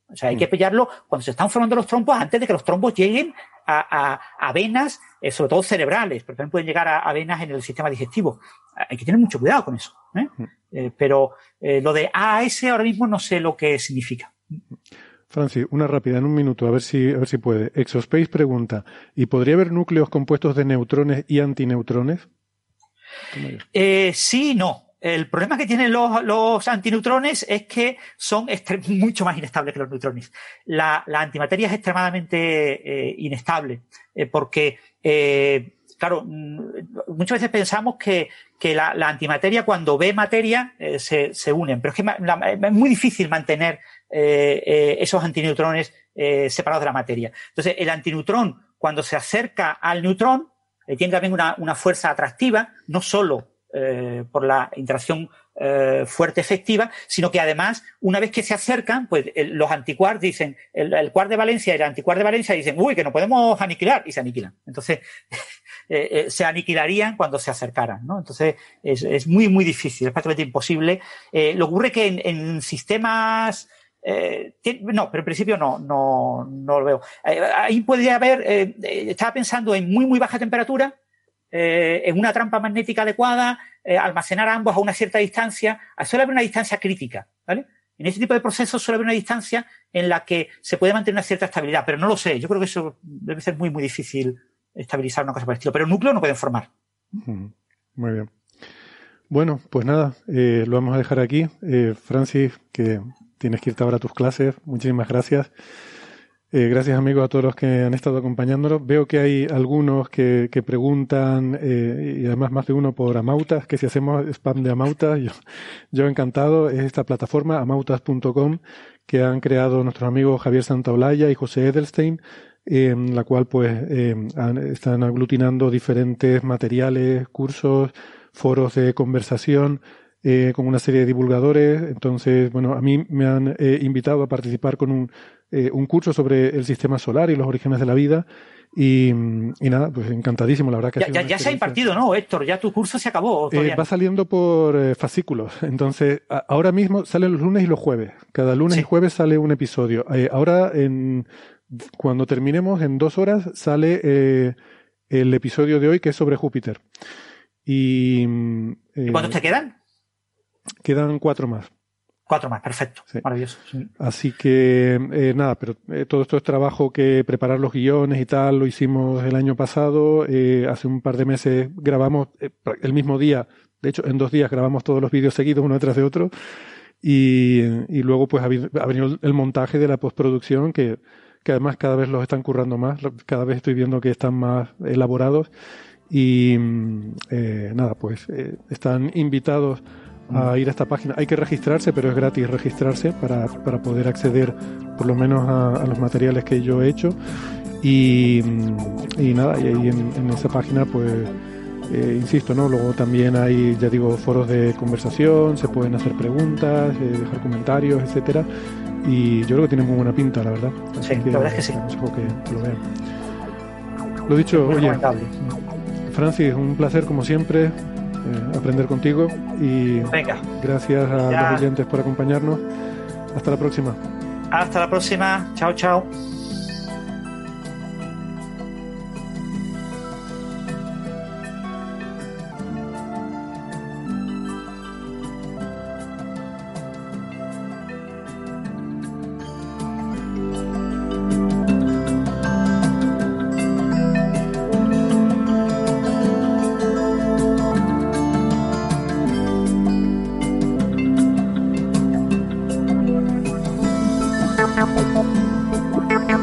O sea, hay que pillarlo cuando se están formando los trombos, antes de que los trombos lleguen a, a, a venas, eh, sobre todo cerebrales, pero también pueden llegar a, a venas en el sistema digestivo. Hay que tener mucho cuidado con eso, ¿eh? Eh, pero eh, lo de A A S ahora mismo no sé lo que significa. Francis, una rápida, en un minuto, a ver si, a ver si puede. Exospace pregunta, ¿y podría haber núcleos compuestos de neutrones y antineutrones? Eh, sí, no. El problema que tienen los, los antineutrones es que son mucho más inestables que los neutrones. La, la antimateria es extremadamente eh, inestable eh, porque, eh, claro, muchas veces pensamos que, que la, la antimateria cuando ve materia eh, se, se unen, pero es que la, es muy difícil mantener eh, eh, esos antineutrones eh, separados de la materia. Entonces, el antineutrón cuando se acerca al neutrón eh, tiene también una, una fuerza atractiva, no solo Eh, por la interacción eh, fuerte efectiva, sino que además, una vez que se acercan, pues el, los antiquarks dicen, el, el quark de Valencia y el antiquark de Valencia dicen, uy, que no podemos aniquilar, y se aniquilan. Entonces, eh, eh, se aniquilarían cuando se acercaran, ¿no? Entonces, es, es muy, muy difícil, es prácticamente imposible. Eh, lo que ocurre que en, en sistemas... Eh, no, pero en principio no, no, no lo veo. Eh, ahí podría haber, eh, estaba pensando en muy, muy baja temperatura, Eh, en una trampa magnética adecuada, eh, almacenar a ambos a una cierta distancia. Suele haber una distancia crítica, ¿vale? En este tipo de procesos suele haber una distancia en la que se puede mantener una cierta estabilidad, pero no lo sé. Yo creo que eso debe ser muy, muy difícil estabilizar una cosa por el estilo, pero núcleos no pueden formar. Muy bien. Bueno, pues nada, eh, lo vamos a dejar aquí. Eh, Francis, que tienes que irte ahora a tus clases, muchísimas gracias. Eh, gracias, amigos, a todos los que han estado acompañándonos. Veo que hay algunos que, que preguntan, eh, y además más de uno por Amautas, que si hacemos spam de Amautas, yo, yo encantado. Es esta plataforma, amautas punto com, que han creado nuestros amigos Javier Santaolalla y José Edelstein, eh, en la cual pues eh, han, están aglutinando diferentes materiales, cursos, foros de conversación, Eh, con una serie de divulgadores. Entonces, bueno, a mí me han eh, invitado a participar con un, eh, un curso sobre el sistema solar y los orígenes de la vida y, y nada, pues encantadísimo, la verdad que... Ya, ya, ya se ha impartido, ¿no, Héctor? Ya tu curso se acabó. Eh, va saliendo por eh, fascículos, entonces a, ahora mismo salen los lunes y los jueves, cada lunes sí. Y jueves sale un episodio. Eh, ahora, en, cuando terminemos, en dos horas sale eh, el episodio de hoy, que es sobre Júpiter. ¿Y, eh, ¿Y cuántos te quedan? Quedan cuatro más. Cuatro más, perfecto. Sí. Maravilloso. Sí. Así que, eh, nada, pero eh, todo esto es trabajo que preparar los guiones y tal, lo hicimos el año pasado. Eh, hace un par de meses grabamos eh, el mismo día. De hecho, en dos días grabamos todos los vídeos seguidos, uno detrás de otro. Y, y luego, pues, ha venido el montaje de la postproducción, que, que además cada vez los están currando más. Cada vez estoy viendo que están más elaborados. Y, eh, nada, pues, eh, están invitados a ir a esta página. Hay que registrarse, pero es gratis registrarse para, para poder acceder por lo menos a, a los materiales que yo he hecho y, y nada, y ahí en, en esa página pues eh, insisto, ¿no? Luego también hay, ya digo, foros de conversación, se pueden hacer preguntas, eh, dejar comentarios, etcétera, y yo creo que tiene muy buena pinta, la verdad. Así sí, que, la verdad es que sí. Aconsejo que lo vean. Lo dicho, oye, Francis, un placer como siempre. Eh, aprender contigo y Venga. gracias a ya. los oyentes por acompañarnos. Hasta la próxima. Hasta la próxima. Chao, chao. We'll be right back.